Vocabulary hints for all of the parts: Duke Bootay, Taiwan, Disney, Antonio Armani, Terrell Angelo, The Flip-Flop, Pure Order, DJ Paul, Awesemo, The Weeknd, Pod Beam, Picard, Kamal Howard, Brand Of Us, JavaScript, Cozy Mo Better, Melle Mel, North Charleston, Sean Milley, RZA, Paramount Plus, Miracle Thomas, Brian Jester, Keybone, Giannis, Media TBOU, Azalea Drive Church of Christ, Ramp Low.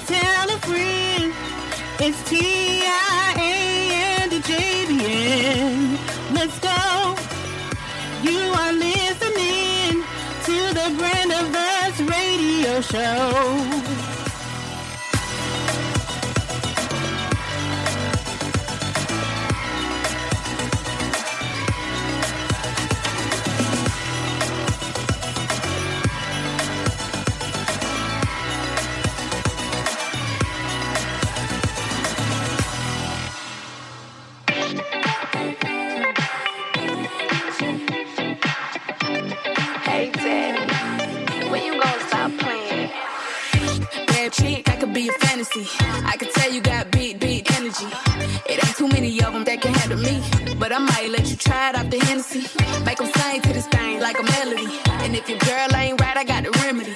so tell a friend. It's TIA and the Javian. Let's go. You are listening to the Brand of Us radio show. I can tell you got big energy. It ain't too many of them that can handle me, but I might let you try it off the Hennessy. Make them sing to this thing like a melody. And if your girl ain't right, I got the remedy.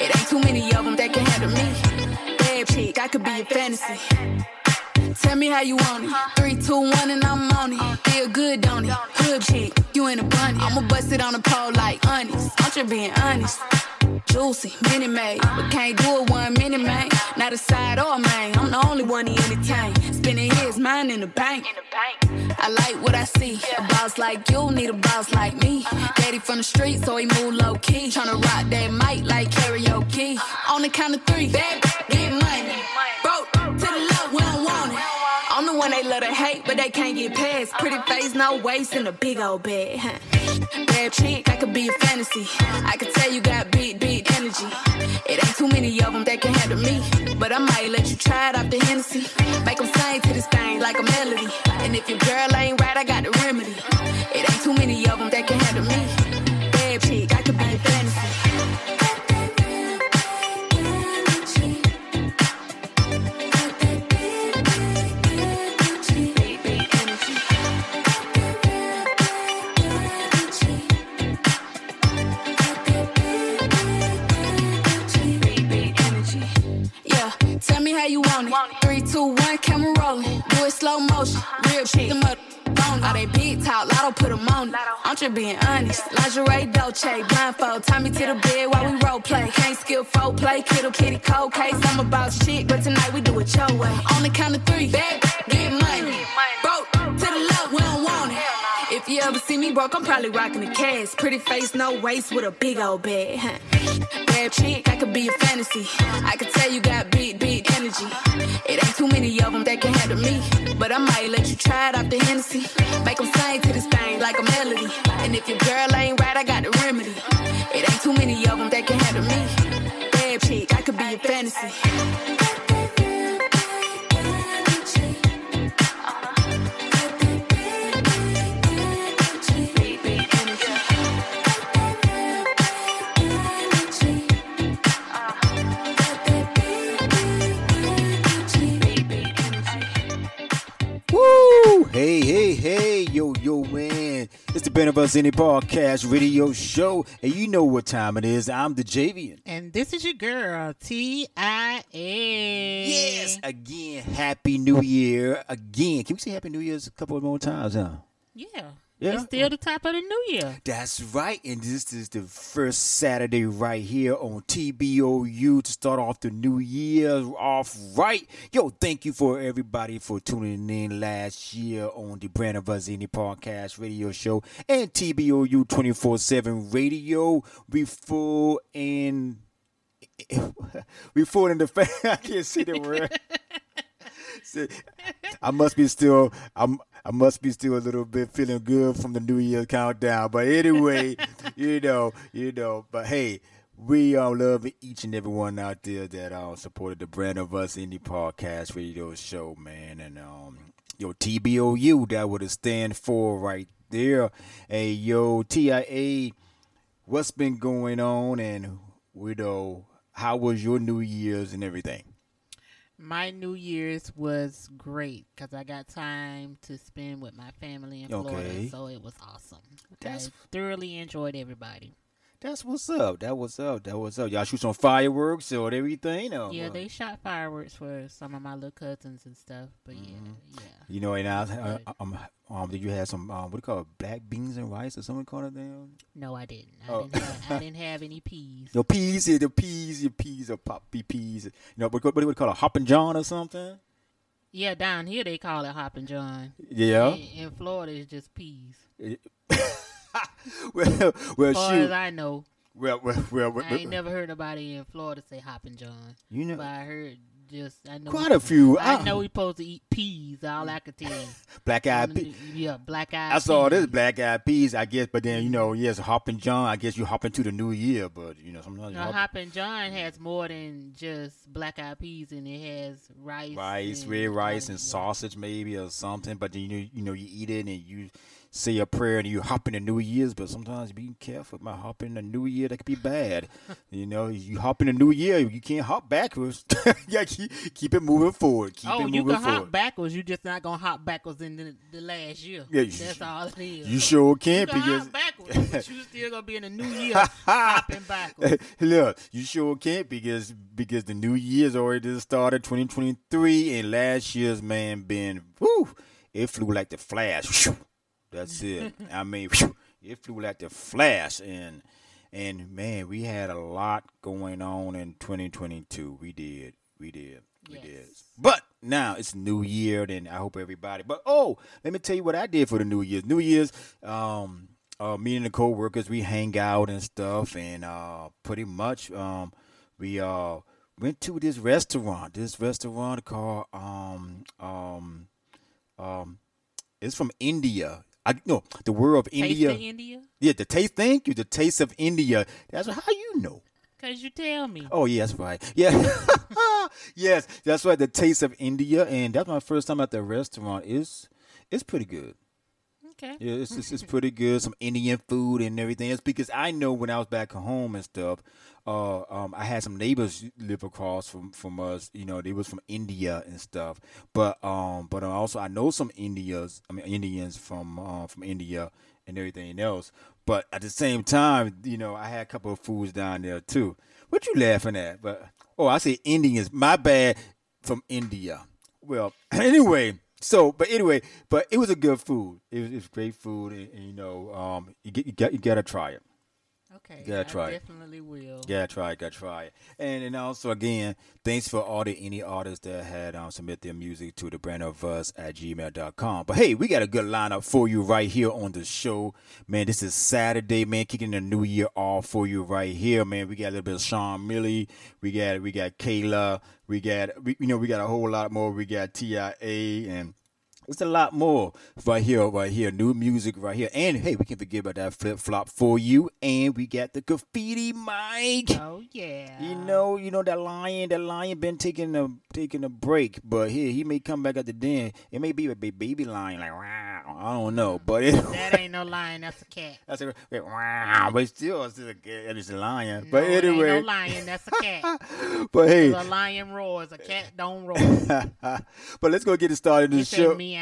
It ain't too many of them that can handle me. Bad chick, I could be a fantasy. Tell me how you want it. 3, 2, 1, and I'm on it. Feel good, don't it? Hood chick, you in a bunny. I'ma bust it on the pole like honest. I'm just being honest. Juicy, mini-made, but can't do it one minute, man. Not a side or a main, I'm the only one he entertain. Spinning his mind in the bank. I like what I see. A boss like you need a boss like me. Daddy from the street, so he move low-key. Tryna rock that mic like karaoke. On the count of 3, bad, get money. Broke to the love, we don't want it. I'm the one they love to hate, but they can't get past. Pretty face, no waist, and a big old bag. Bad chick, I could be a fantasy. I could tell you got big energy. It ain't too many of them that can handle me, but I might let you try it off the Hennessy. Make them sing to this thing like a melody. And if your girl ain't right, I got the remedy. It ain't too many of them that can handle me. Bad chick, I could be a fantasy. Tell me how you want it. 3, 2, 1, camera rolling. Do it slow motion. Real shit. Them up on all they big talk. Lotto put them on it. I'm just being honest. Lingerie, Dolce, blindfold. Tie me to the bed while we role play. Can't skill folk play. Kittle, kitty, cold case. I'm about shit, but tonight we do it your way. On the count of 3, bad, get money. Broke to the love, we don't want it. If you ever see me broke, I'm probably rocking the cash. Pretty face, no waist, with a big old bag. Bad chick, I could be a fantasy. I could tell you got big energy. It ain't too many of them that can handle me, but I might let you try it off the Hennessy. Make them sing to this thing like a melody. And if your girl ain't right, I got the remedy. It ain't too many of them that can handle me. Bad chick, I could be a fantasy. Hey, yo, man. It's the Brand of Us Any Podcast Radio Show, and you know what time it is. I'm the Javian. And this is your girl, TIA. Yes, again, Happy New Year. Again, can we say Happy New Year's a couple of more times, huh? Yeah. It's still the top of the new year. That's right. And this is the first Saturday right here on TBOU to start off the new year off right. Yo, thank you for everybody for tuning in last year on the Brand of Us Any Podcast Radio Show and TBOU 24/7 radio. We full in the family. I can't see the word. I must be still a little bit feeling good from the New Year countdown. But anyway, you know. But hey, we all love each and every one out there that supported the Brand of Us Indie Podcast Radio Show, man. And yo, TBOU, that would stand for right there. Hey, yo, TIA, what's been going on? And you know, how was your New Year's and everything? My New Year's was great because I got time to spend with my family in Florida, so it was awesome. I thoroughly enjoyed everybody. That's what's up. Y'all shoot some fireworks or everything? Or yeah, they shot fireworks for some of my little cousins and stuff. But you know, and I did you have some what do you call it, black beans and rice or something called it down? No, I didn't. I didn't have any peas. No peas, your peas are poppy peas. You know, but what do you call it, Hoppin' John or something? Yeah, down here they call it Hoppin' John. Yeah, in Florida it's just peas. Well, as far as I know, well, I ain't never heard nobody in Florida say Hoppin' John. You know, but I heard I know quite a few. I know we supposed to eat peas. All I could tell. Black-eyed peas. Yeah, black-eyed. I saw this black-eyed peas, I guess. But then you know, yes, Hoppin' John. I guess you hop into the new year, but you know sometimes. No, Hoppin' John has more than just black-eyed peas, and it has red rice, and sausage maybe or something. But then you know, you eat it and you say a prayer and you hop in the New Year's, but sometimes be careful about hopping in the New Year. That could be bad. You know, you hop in the New Year, you can't hop backwards. Yeah, keep it moving forward. You can hop backwards. You're just not gonna hop backwards in the last year. Yeah, that's all it is. You sure can't hop backwards, but you still gonna be in the New Year hopping backwards. Look, you sure can't because the New Year's already started, 2023, and last year's it flew like the flash. That's it. I mean, it flew like the flash, and man, we had a lot going on in 2022. We did. But now it's New Year, and I hope everybody. But let me tell you what I did for the New Year's. Me and the co-workers, we hang out and stuff, and pretty much we went to this restaurant called it's from India. The world of India. Taste of India? Yeah, the taste. Thank you. The taste of India. That's how you know. Because you tell me. Oh, yeah, that's right. Yeah. Yes, that's right. The taste of India. And that's my first time at the restaurant. It's pretty good. Okay. Yeah, it's pretty good. Some Indian food and everything. It's because I know when I was back home and stuff, I had some neighbors live across from us. You know, they was from India and stuff. But also I know some Indians from India and everything else. But at the same time, you know, I had a couple of foods down there too. What you laughing at? But I say Indians. My bad. From India. Well, anyway. But it was a good food. It was great food, and you know, you gotta try it. Okay, I definitely will. Gotta try it. And also again, thanks for all the indie artists that had submit their music to the brandofus@gmail.com. But hey, we got a good lineup for you right here on the show, man. This is Saturday, man, kicking the new year off for you right here, man. We got a little bit of Sean Milley. We got Kayla. We got a whole lot more. We got TIA and. It's a lot more right here. New music right here. And, hey, we can forget about that flip-flop for you. And we got the Graffiti Mike. Oh, yeah. You know that lion. That lion been taking a break. But, here, he may come back at the den. It may be a baby lion. Like, wow. I don't know. But that ain't no lion. That's a cat. That's a wow. But still, it's a lion. No, but anyway. It ain't no lion. That's a cat. But, hey. A lion roars. A cat don't roar. But let's go get it started in the show. Meow.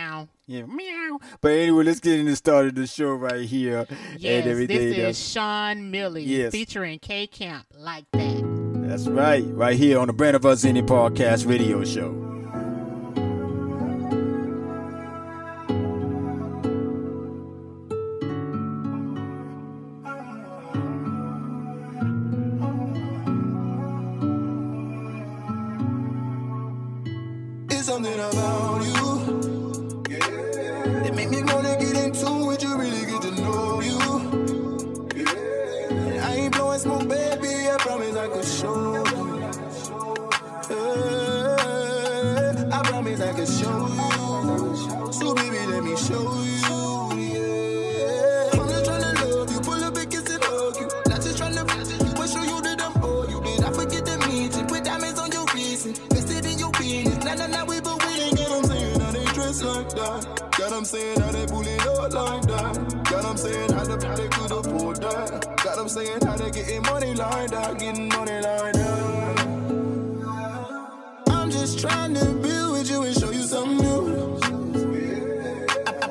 But anyway, let's get into started the show right here. Yes, this is Sean Milley featuring K Camp, Like That. That's right. Right here on the Brand of Us Indie Podcast Radio Show. It's something about you. Saying how they bully up like that. Got them saying how they could afford that. Got them saying how they getting money like that. Getting money like that. I'm just trying to build with you and show you something new.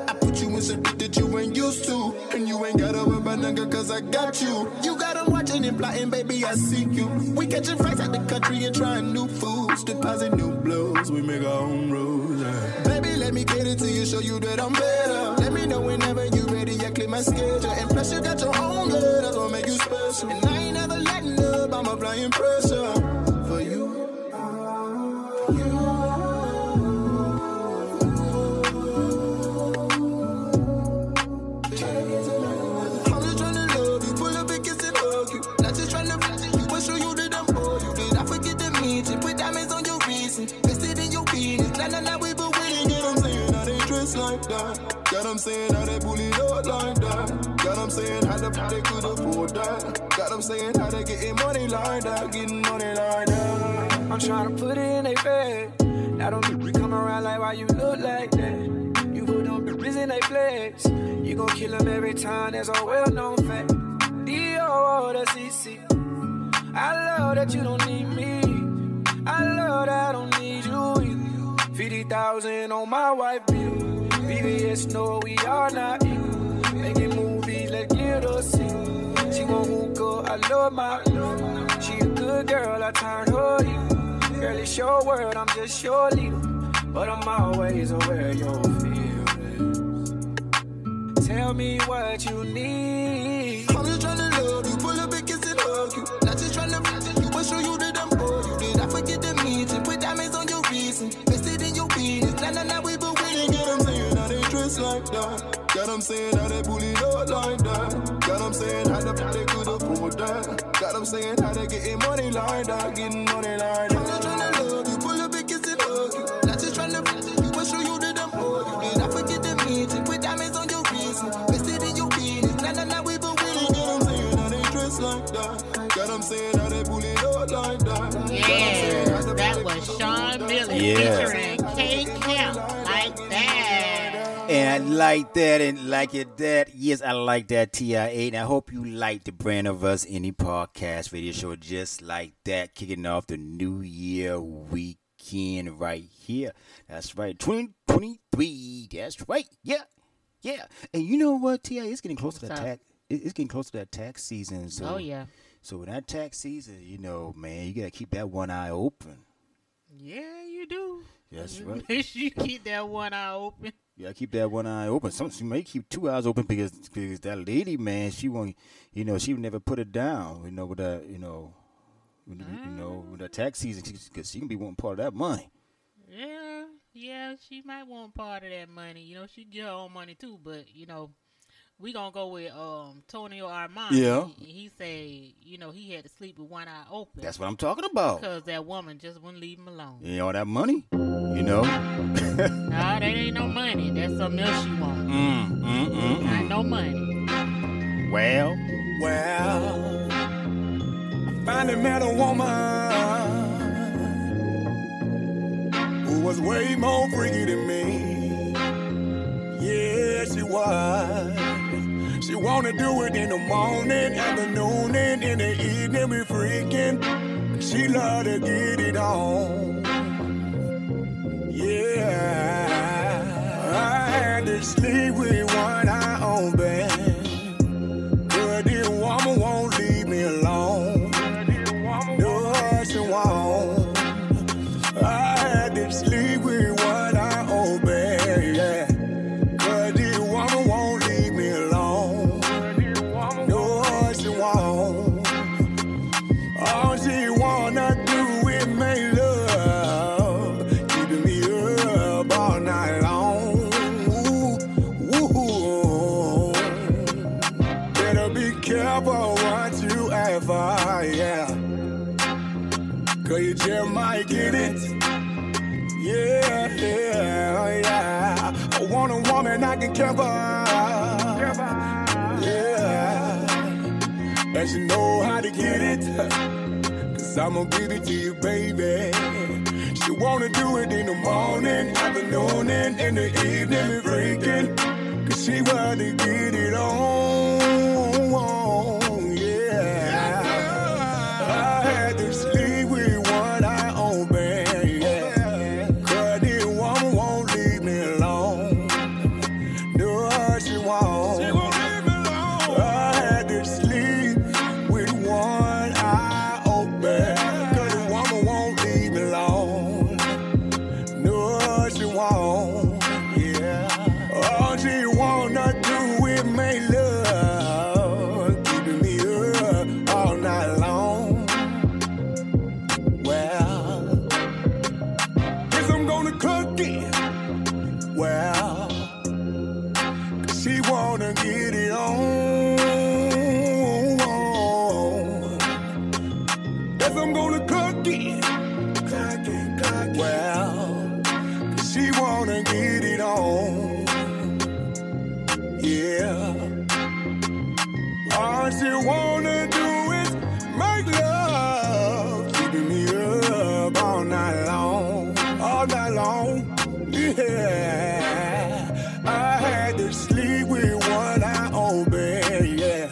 I put you in some shit that you ain't used to. And you ain't got to worry about nigga, cause I got you. You got them watching and plotting, baby, I see you. We catching flights out the country and trying new foods. Deposit new blues, we make our own rules, yeah. Baby, let me get it to you, show you that I'm better. Let me know whenever you ready, I clear my schedule. And plus you got your own girl, that's what make you special. And I ain't never letting up, I'm applying pressure. For you. Like that, God, I'm saying how they bully up like that. God, I'm saying how the party could afford that. God, I'm saying how they getting money like that, getting money like that. I'm tryna put it in they bag. Now don't be come around like why you look like that. You put on the reason they flex. You gon' kill them every time. That's a well-known fact. D.O.O. that's easy. I love that you don't need me. I love that I don't need you. 50,000 on my wife bill. VVS, no, we are not equal. Making movies, let's get her sick. She won't hookah, I love my love. She a good girl, I turn her evil. Girl, it's your word, I'm just your leader. But I'm always aware of your feelings. Tell me what you need. I'm just tryna love you, pull up and kiss and hug you. Not just tryna flash you, but show you that I'm for you. Did I forget to meet you? Put diamonds on your reason. Vested in your penis. Nah, we been winning, get them saying. Like that, God, I'm saying how they bully up like that. God, I'm saying how the party could afford that. God, I'm saying how they getting money like that, getting money like that. I'm not tryna love you, pull up and kiss and hug you. Not just tryna flash you, but show you that I'm for you. Did I forget to meet you? Put diamonds on your reason, vested in your penis. Nah, we been winning. God, I'm saying how they dress like that. God, I'm saying how they bully up like that. Yeah, that was Sean Milley featuring K Camp, like that. And I like that and like it that. Yes, I like that, TIA. And I hope you like the Brand of Us Any Podcast Radio Show just like that. Kicking off the New Year weekend right here. That's right. 2023. That's right. Yeah. Yeah. And you know what, TIA? It's getting close to that tax. It's getting close to that tax season. So, oh, yeah. So when that tax season, you know, man, you got to keep that one eye open. Yeah, you do. That's right. You keep that one eye open. Yeah, I keep that one eye open. Some she may keep 2 eyes open because that lady, man, she won't, you know, she would never put it down, you know, with that, you know, with that tax season, because she can be wanting part of that money. Yeah, she might want part of that money. You know, she get her own money too, but you know, we gonna go with Antonio Armani. Yeah, he say, you know, he had to sleep with one eye open. That's what I'm talking about. Because that woman just wouldn't leave him alone. Yeah, all that money. You know? Nah, that ain't no money. That's something else you want. Not no money. Well, I finally met a woman who was way more freaky than me. Yeah, she was. She wanna do it in the morning, afternoon, and in the evening. We freaking. She love to get it on. Yeah, I had to sleep with one eye open, but this woman won't leave me alone. No, she won't. I had to sleep with one eye open, yeah, but this woman won't leave me alone. No, she won't. All she wanna do is make love. Yeah, cause you just might get it. Yeah. I want a woman I can cover. Yeah, and she know how to get it. Cause I'ma give it to you, baby. She wanna do it in the morning, afternoon, and in the evening, breaking. Cause she wanna get it on. Sleep with one eye open, yeah. Cause this woman won't leave me alone. No, she won't. She won't leave me alone. I had well, cause she wanna get it on. Yeah, all she wanna do is make love, keeping me up all night long, all night long. Yeah, I had to sleep with one eye open. Yeah.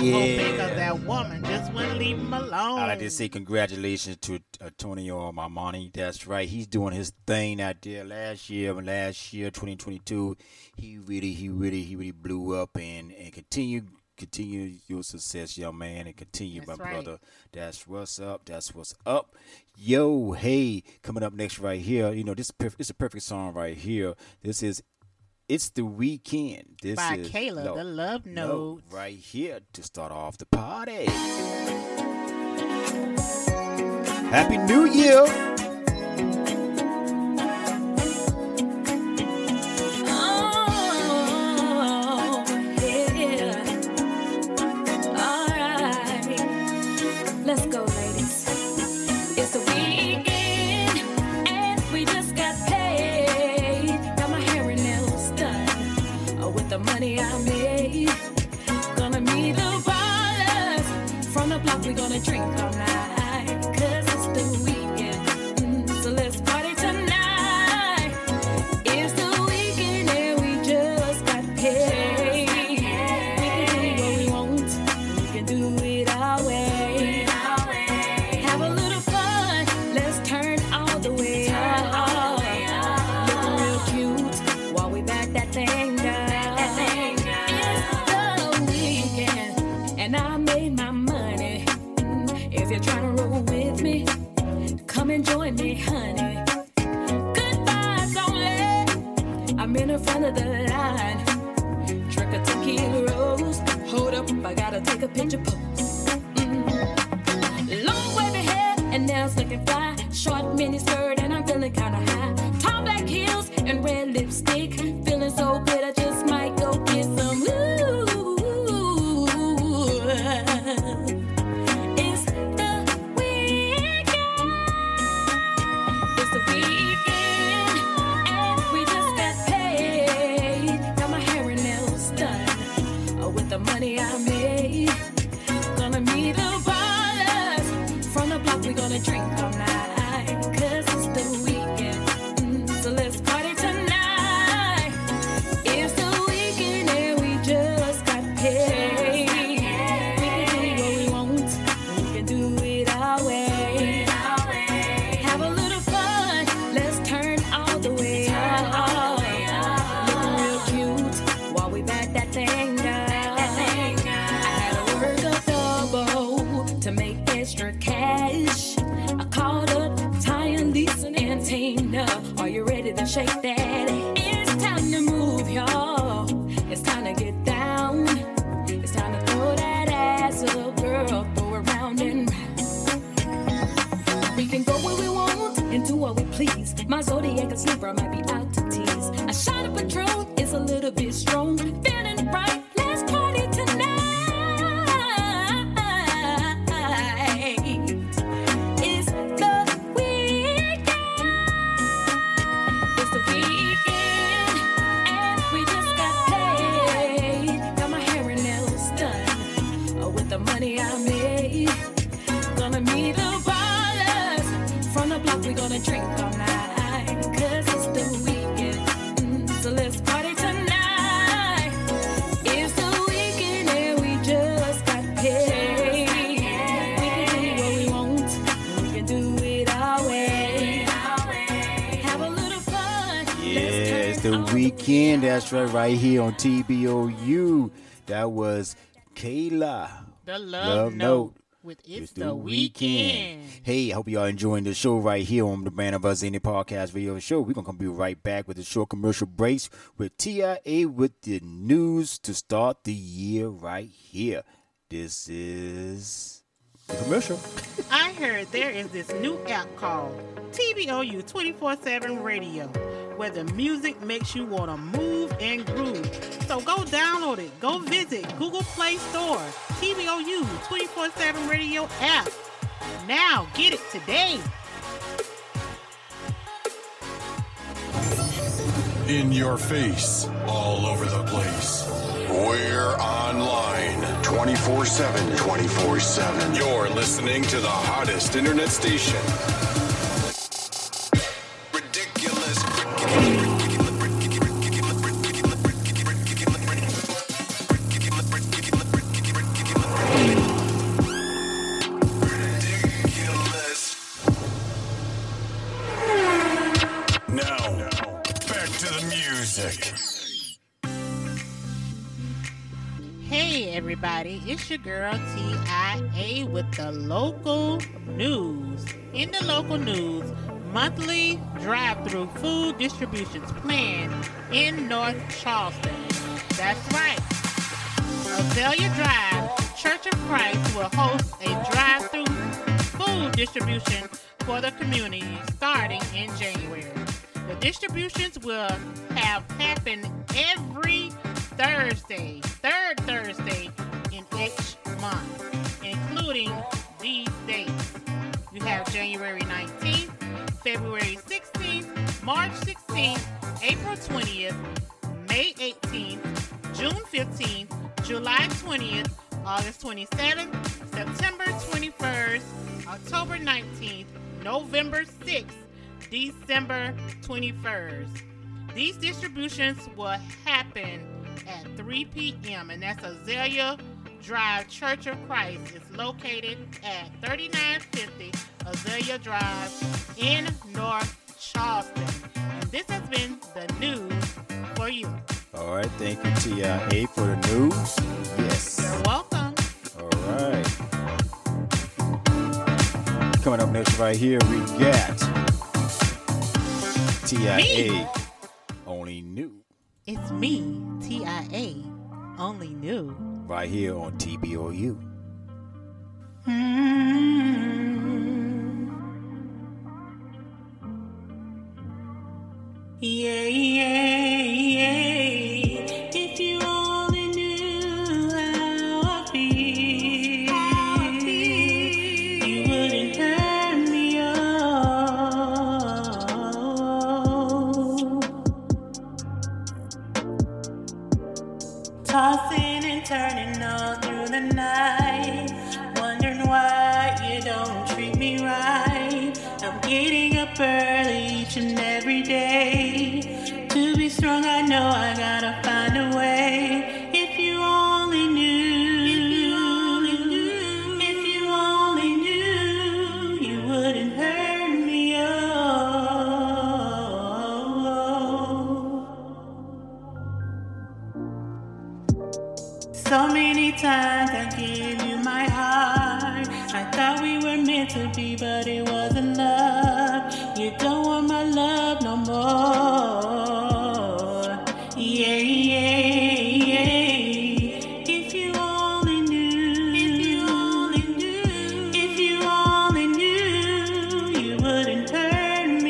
Because that woman just wouldn't leave him alone. I like to say congratulations to Antonio Armani. That's right. He's doing his thing out there. Last year, 2022, he really blew up and continue your success, young man, and continue. That's my right. Brother. That's what's up. Yo, hey, coming up next right here. You know, this is a perfect song right here. It's The Weeknd. This by is Kayla, the Love Note. Right here to start off the party. Happy New Year. All right. Let's go, ladies. It's The Weeknd, and we just got the money I made, gonna meet the ballers from the block. We're gonna drink all night, cause it's the weekend. So let's party tonight. It's the weekend and we just got paid. We can do what we want, we can do it our way. Have a little fun, let's turn all the way up. Looking real cute while we back that thing down. Trying to roll with me? Come and join me, honey. Goodbye's only. I'm in the front of the line. Drink a tequila rose. Hold up, I gotta take a picture pose. Long wavy hair and nails looking fly. Short mini skirt and I'm feeling kinda high. Tall black heels and red lipstick. Feeling so good, I just might go get some. Ooh. Money I made, gonna meet the ballers from the block. We're gonna drink all night, cause it's the weekend. So let's party tonight. It's the weekend and we just got paid. We can do what we want, we can do it our way. Have a little fun, let's turn all the way up. Looking real cute while we back that thing down. Cash. I called up Tia, Lisa, and Tina. Are you ready to shake that? It's time to move, y'all. It's time to get down. It's time to throw that ass up, girl. Throw it round and round. We can go where we want and do what we please. My zodiac is Libra, might be out to tease. I shot up a drone, it's a little bit strong. Feeling bright, let's party tonight. The money I made, gonna meet the ballers and drink all night, cause it's the weekend, so let's party tonight. It's the weekend and we just got paid. We can do what we want, we can do it our way. Have a little fun. Yeah, it's the weekend, that's right, right here on TBOU. That was Kayla, the Love Note. With it's the weekend. Hey, I hope y'all enjoying the show right here on the Brand of Us Any Podcast Radio Show. We're going to be right back with a short commercial breaks with TIA with the news to start the year right here. This is the commercial. I heard there is this new app called TBOU 24/7 Radio, where the music makes you want to move and groove. So go download it. Go visit Google Play Store, TBOU 24/7 Radio app. Now get it today. In your face, all over the place. We're online 24/7. 24/7. You're listening to the hottest internet station. Everybody, it's your girl TIA with the local news. In the local news, monthly drive-through food distributions planned in North Charleston. That's right. Azalea Drive Church of Christ will host a drive-through food distribution for the community starting in January. The distributions will have happened every Thursday, third Thursday in each month, including these dates. You have January 19th, February 16th, March 16th, April 20th, May 18th, June 15th, July 20th, August 27th, September 21st, October 19th, November 6th, December 21st. These distributions will happen at 3 p.m. and that's Azalea Drive Church of Christ. It's located at 3950 Azalea Drive in North Charleston. And this has been the news for you. All right, thank you TIA for the news. Yes. You're welcome. All right. Coming up next right here, we got TIA Only New. It's me, TIA, only new. Right here on TBOU. Yeah, yeah, yeah. If you only knew how I feel, you wouldn't hurt me all. Tossing and turning all through the night, wondering why you don't treat me right. I'm getting up early each and every day. To be strong, I know I gotta find a way. If you only knew, if you only knew, you wouldn't hurt me, So many times I gave you my heart. I thought we were meant to be, but it wasn't love. You don't want my love no more. Yeah, yeah, yeah. If you only knew, if you only knew, you wouldn't hurt me,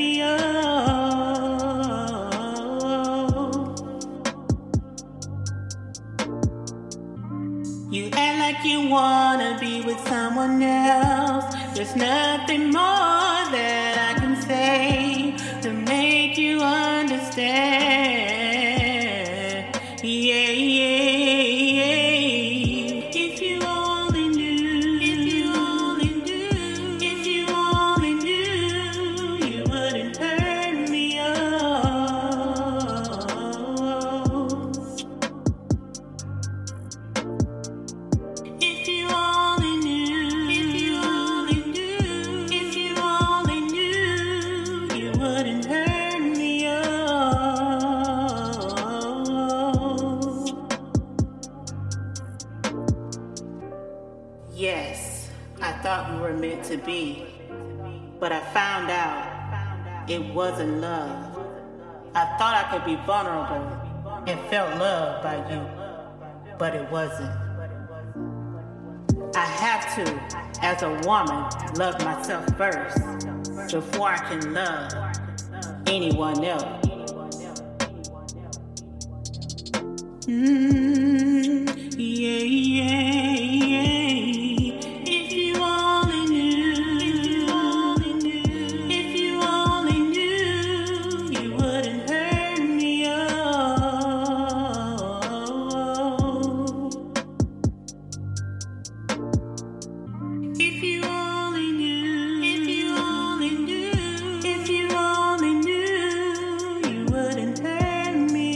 You act like you wanna be with someone else. There's nothing more that I can say to make you understand. Yeah, yeah, yeah. If you only knew, if you only knew, you would. to be, but I found out it wasn't love. I thought I could be vulnerable and felt loved by you, but it wasn't. I have to, as a woman, love myself first before I can love anyone else. If you only knew, you wouldn't hurt me. Oh, if you only knew, you wouldn't hurt me.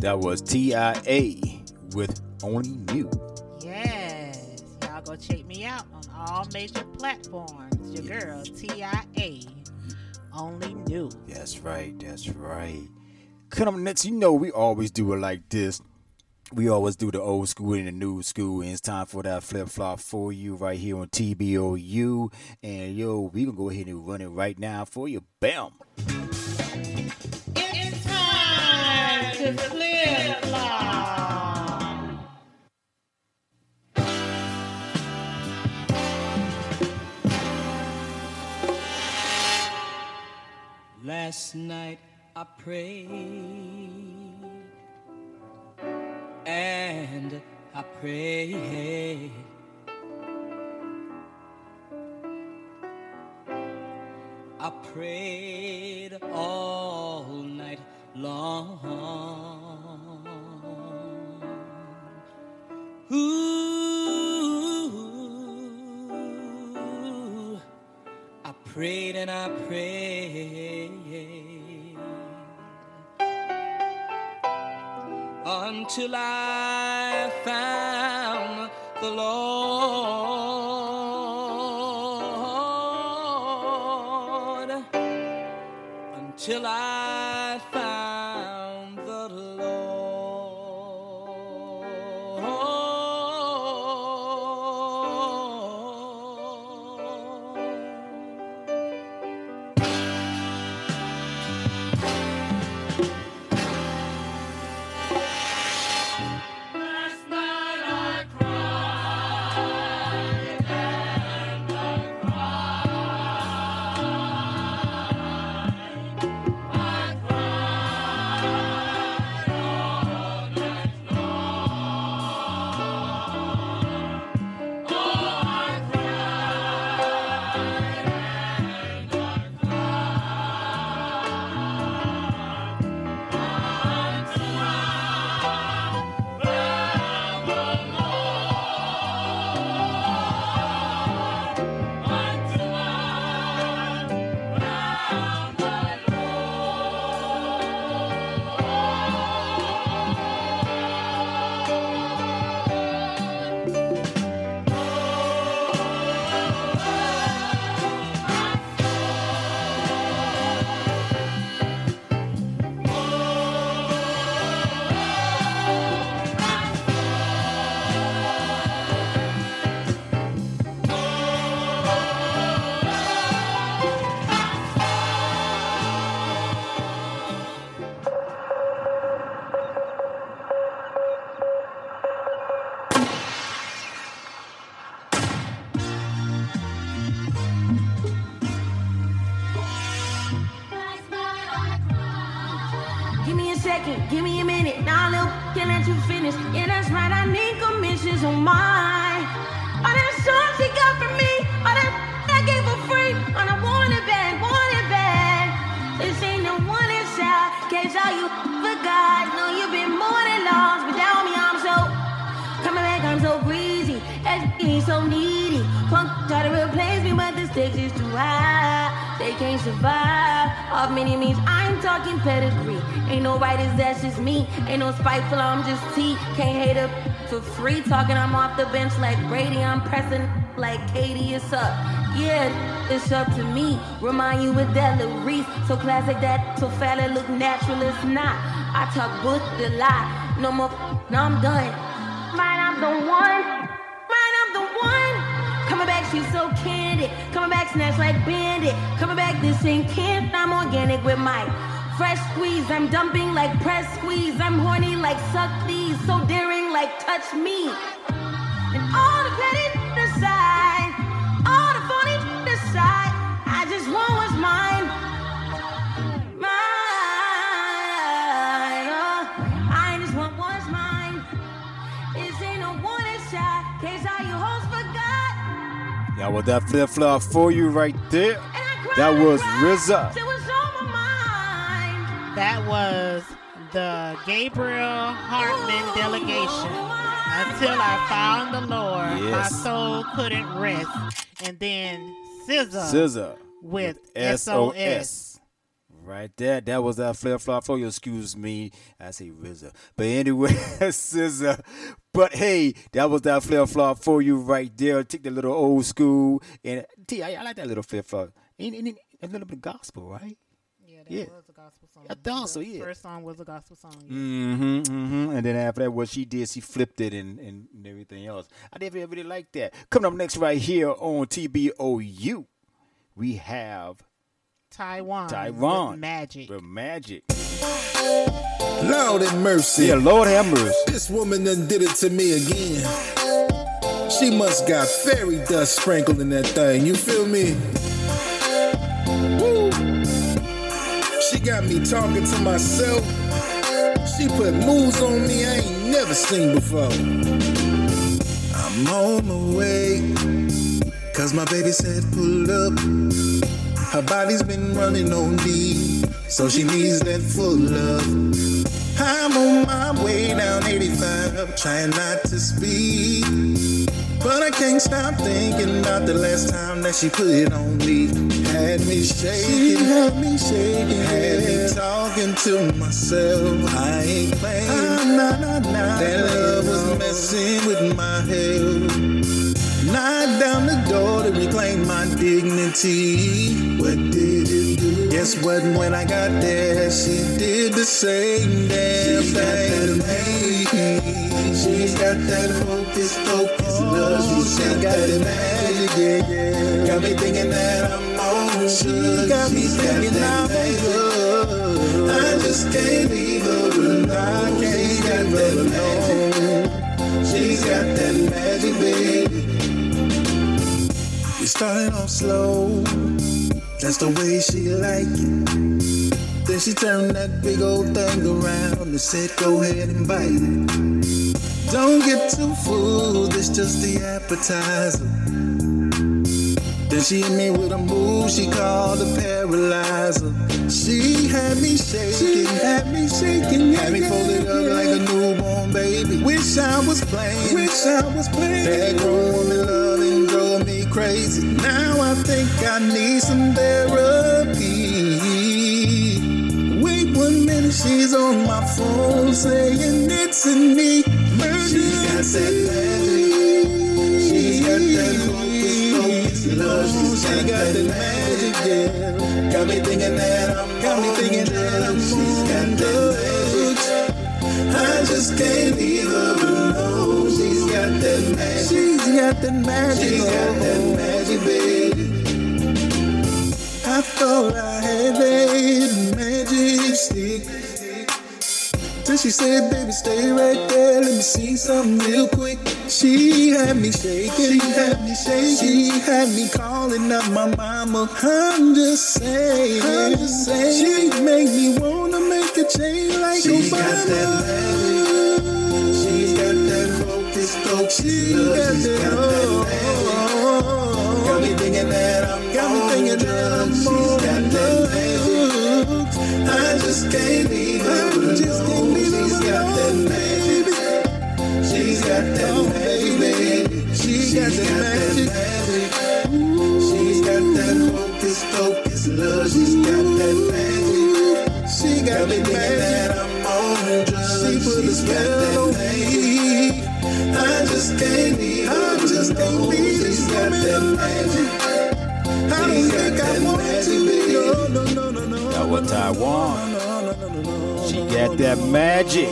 That was TIA with Only You. Yes, y'all go check me out on all major platforms. Your girl, TIA, Only You. That's right, that's right. Coming up next, you know we always do it like this. We always do the old school and the new school, and it's time for that flip-flop for you right here on TBOU. And yo, we gonna go ahead and run it right now for you. Bam! It's time to flip-flop. Last night I prayed, and I prayed, all night long. Ooh, I prayed and I prayed until I found the Lord, give me a minute, now nah, Lil, can't let you finish. Yeah, that's right, I need commissions on mine. All that songs she got for me, all that I gave her free, and I want it back, this ain't the one inside, can't tell you forgot, no, you've been more than lost without me. I'm so, coming back, I'm so greasy, SB so needy, punk try to replace me, but the stakes is too high, they can't survive. Off many means, I ain't talking pedigree. Ain't no writers, that's just me. Ain't no spiteful, I'm just tea. Can't hate up for free. Talking, I'm off the bench like Brady. I'm pressing like Katie, it's up. Yeah, it's up to me. Remind you with that little Reese. So classic that, so fat it look natural, it's not. I talk book the lie. No more, now I'm done. Mine, I'm the one. Coming back, she's so candid. Coming back, snatch like bandit. Coming back, this ain't camp. I'm organic with my fresh squeeze. I'm dumping like press squeeze. I'm horny like suck these. So daring like touch me. And all the petty aside, all the phony aside, I just want what's mine. Mine. I just want what's mine. It's ain't no warning shot. Case how you hoes forgot. Yeah, well, that flip-flop for you right there. That was RZA. That was the Gabriel Hartman delegation. Until I found the Lord, yes, my soul couldn't rest. And then SZA with SOS. Right there. That was that flip-flop for you. Excuse me. I say RZA. But anyway, SZA. But hey, that was that flip-flop for you right there. Take the little old school. And T.I., I like that little flip-flop. And a little bit of gospel, right? Yeah, that was a gospel song. I thought so, yeah. First song was a gospel song. Yeah. And then after that, what she did, she flipped it and everything else. I definitely really like that. Coming up next right here on TBOU, we have Taiwan. The Magic. Lord have mercy. Yeah, Lord have mercy. This woman done did it to me again. She must got fairy dust sprinkled in that thing. You feel me? Woo. She got me talking to myself. She put moves on me I ain't never seen before. I'm on my way, 'cause my baby said pull up. Her body's been running on me, so she needs that full love. I'm on my way down 85, trying not to speak, but I can't stop thinking about the last time that she put it on me. Had me shaking, had me talking to myself. I ain't playing, that love was messing with my head. Knocked down the door to reclaim my dignity. What did it do? Guess what, when I got there, she did the same damn thing to me. She's got that focus love. She got that magic, yeah. Got me thinking that I'm on. She got me thinking I'm good. I just can't leave her alone. I can't leave her alone. She's got that magic, baby. We started off slow, that's the way she liked it. Then she turned that big old thing around and said, go ahead and bite it. Don't get too fooled, it's just the appetizer. Then she hit me with a move she called a paralyzer. She had me shaking, had me folded up like a newborn baby. Wish I was playing. That grown woman loving drove me crazy. Now I think I need some therapy. Wait 1 minute, she's on my phone saying it's in me. She's got that magic. She's got that focus, love. She got that magic, yeah. Got me thinking that I'm she's got that magic. I just can't leave her alone. She's got that magic. She's got that magic, baby. I thought I had that magic stick. Till she said, baby, stay right there. Let me see something real quick. She had me shaking. She had me calling up my mama. I'm just saying. She make me wanna make a change like she's Obama. Got that magic. She's got that focus. She's got that magic. Got me thinking that I'm she's got that magic. I just can't leave her alone. She's got that magic. She's got that magic, baby. She's got that magic. She's got that focus, love. She's got that magic. just got that magic. I just can't be He's got that magic. I don't think I want to. No. That was Taiwan. She got that magic.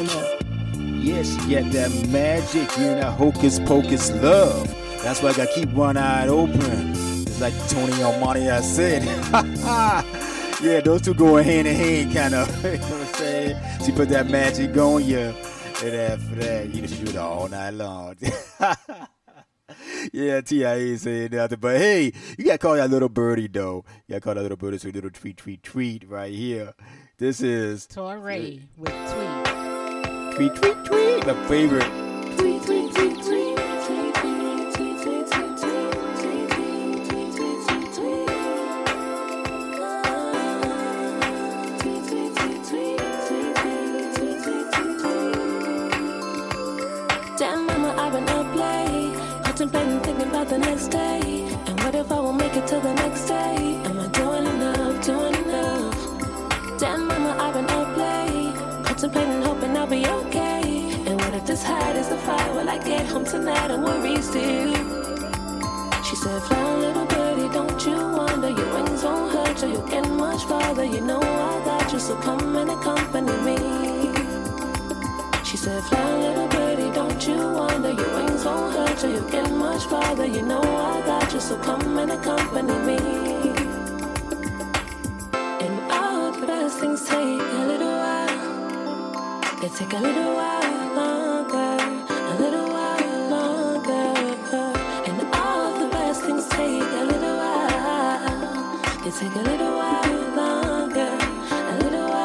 Yeah, she got that magic. You know, that hocus pocus love. That's why I gotta keep one eye open. It's like Antonio Armani, I said. Yeah, those two going hand in hand, kind of. You know what I'm saying? She put that magic on you. And after that, you know, she do it all night long. Yeah, TIA ain't saying nothing. But hey, you gotta call that little birdie, though. You gotta call that little birdie, so little tweet right here. This is Torrey with Tweet. Tweet. My favorite. Tweet. Damn, mama, I've been up late. I've been planning, thinking about the next day. And what if I won't make it till the next day? Am I doing enough? Damn, mama, I've been up late, contemplating, hoping I'll be okay. And what if this hide is the fire? Will I get home tonight and worry still? She said, fly, little birdie, don't you wonder? Your wings won't hurt you, you'll get much farther. You know I got you, so come and accompany me. She said, fly, little birdie, don't you wonder? Your wings won't hurt you, you'll get much farther. You know I got you, so come and accompany me. Things take a little while, they take a little while longer, a little while longer, and all the best things take a little while, they take a little while longer, a little while longer.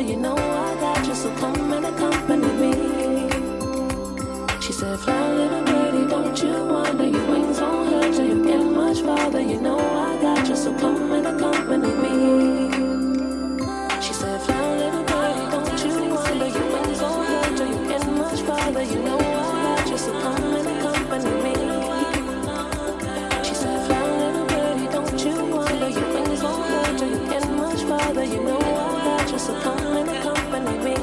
You know I got you, so come and accompany me. She said, fly, little birdie, don't you wonder? Your wings won't hurt you, you get much farther. You know I got you, so come and accompany me. She said, fly, little birdie, don't you wonder? Your wings won't hurt you, you get much farther. You know I got you, so come and accompany me. She said, fly, little birdie, don't you wonder? Your wings won't hurt you, you get much farther. You know I so come and accompany me.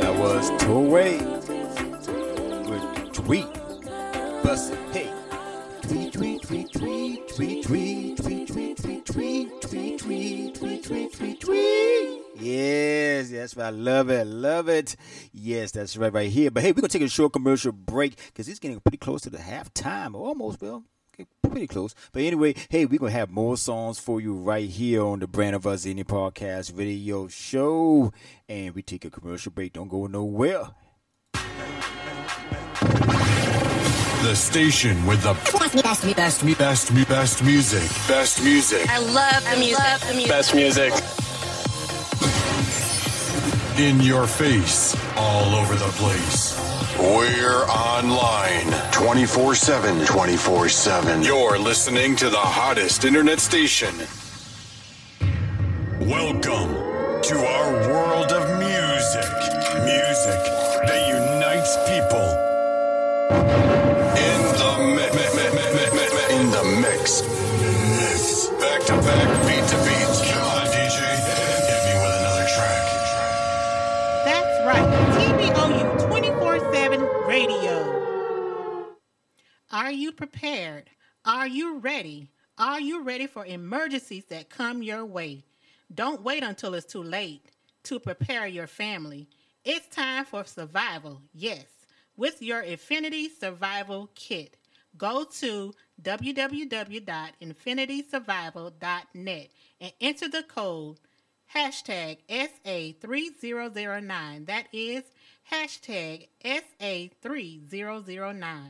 That was Torrey with Tweet. Busted, hey. Tweet, tweet, tweet, tweet, tweet, tweet, tweet, tweet, tweet, tweet, tweet, tweet, tweet, tweet, tweet, tweet. Yes, that's right. Love it. Yes, that's right here. But hey, we're going to take a short commercial break because it's getting pretty close to the halftime. Almost, Bill. Pretty close. But anyway, hey, we're going to have more songs for you right here on the Brand of Us Indie Podcast Radio Show. And we take a commercial break. Don't go nowhere. The station with the best music. Best music. I love the music. Best music. In your face. All over the place. We're online 24/7. You're listening to the hottest internet station. Welcome to our world of music. Music that unites people. In the mix. Back to back, beat to beat. Come on, DJ. Hit me with another track. That's right. TBOU 24/7 radio. Are you prepared? Are you ready? Are you ready for emergencies that come your way? Don't wait until it's too late to prepare your family. It's time for survival, yes, with your Infinity Survival Kit. Go to www.infinitysurvival.net and enter the code hashtag SA3009. That is hashtag SA3009.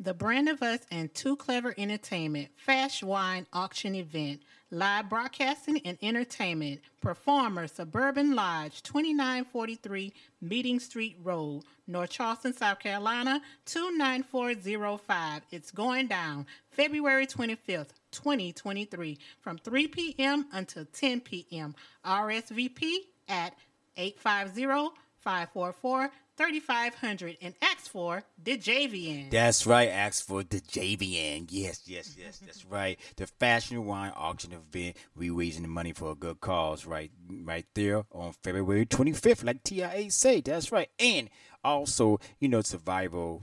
The Brand of Us and Too Clever Entertainment Fash Wine Auction Event, live broadcasting and entertainment. Performer, Suburban Lodge, 2943 Meeting Street Road, North Charleston, South Carolina, 29405. It's going down February 25th, 2023, from 3 p.m. until 10 p.m. RSVP at 850-544-3500 and ask for the Javian. That's right, ask for the Javian. Yes, yes, yes, that's right. The Fashion Wine Auction Event. We raising the money for a good cause right there on February 25th, like TIA say. That's right. And also, you know, Survival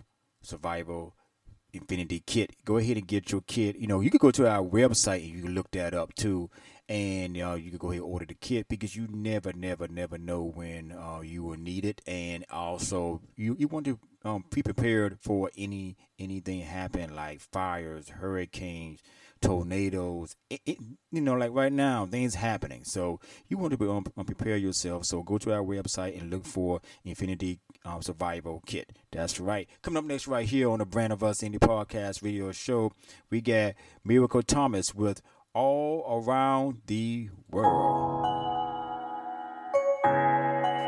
Infinity Kit. Go ahead and get your kit. You know, you can go to our website and you can look that up too. And you can go ahead and order the kit, because you never know when you will need it. And also, you want to be prepared for anything happen, like fires, hurricanes, tornadoes. Like right now, things happening. So you want to be prepare yourself. So go to our website and look for Infinity Survival Kit. That's right. Coming up next right here on the Brand of Us Indie Podcast Radio Show, we got Miracle Thomas with All Around the World.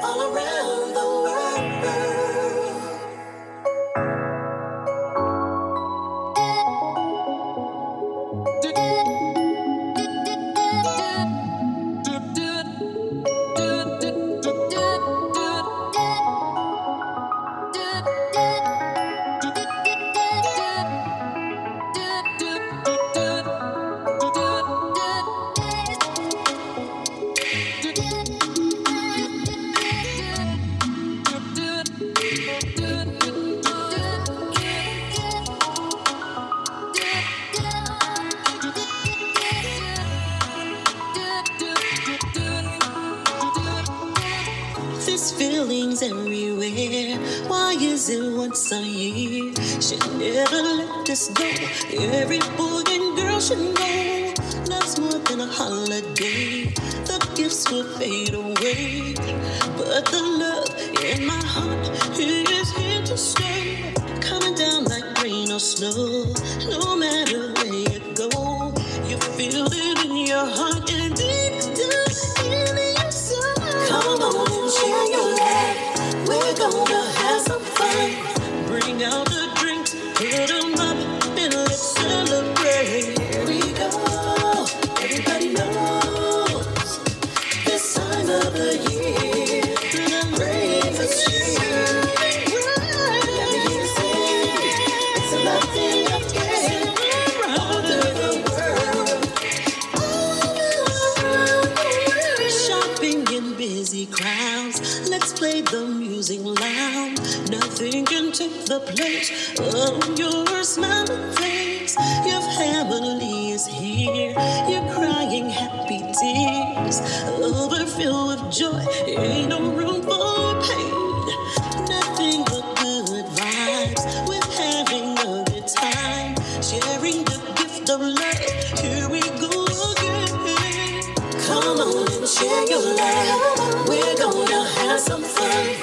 All around the so you should never let us go. Every boy and girl should know love's more than a holiday. The gifts will fade away, but the love in my heart is here to stay. Coming down like rain or snow, no matter where you go, you feel it in your heart and deep down in your soul. Come on and share your life. We're gonna have some fun. Bring out the drinks, put them up, and let's celebrate. Here we go, everybody knows this time of the year, the bravest cheer. Every year it's a lovely affair, all over the world, all around the world. Shopping in busy crowds, let's play the music loud. Nothing can take the place of your smiling face. Your family is here. You're crying happy tears, overfilled with joy. Ain't no room for pain. Nothing but good vibes. We're having a good time, sharing the gift of life. Here we go again. Come on and share your life. We're gonna have some fun.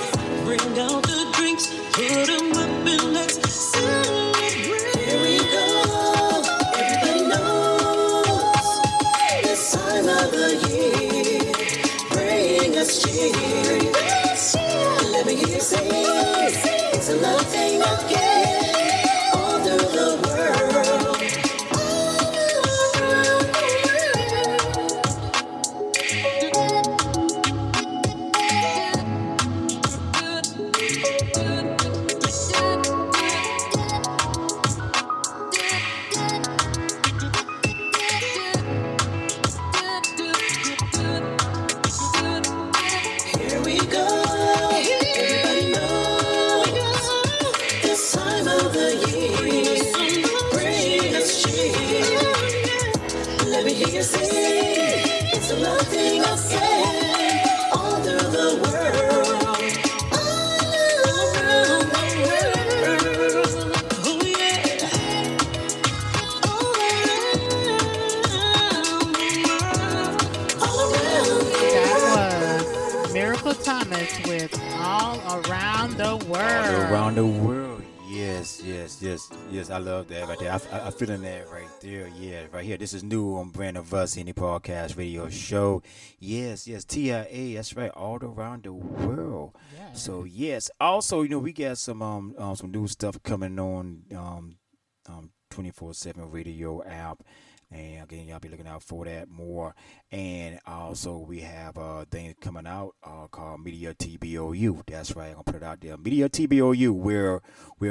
Bring out the drinks, put them up and let's celebrate. Here we go, everybody knows this time of the year, bring us cheer. Let me hear you sing, it's a love thing again, all through the world. All around. Thomas with All Around the World. All Around the World. Yes, yes, yes, yes. I love that right there. I feeling that right there. Yeah, right here. This is new on Brand of Us, any podcast, radio show. Yes, yes. TIA. That's right. All around the world. Yeah. So yes. Also, you know, we got some new stuff coming on 24/7 radio app. And again, y'all be looking out for that more. And also, we have things coming out called Media TBOU. That's right, I'm gonna put it out there. Media TBOU, where we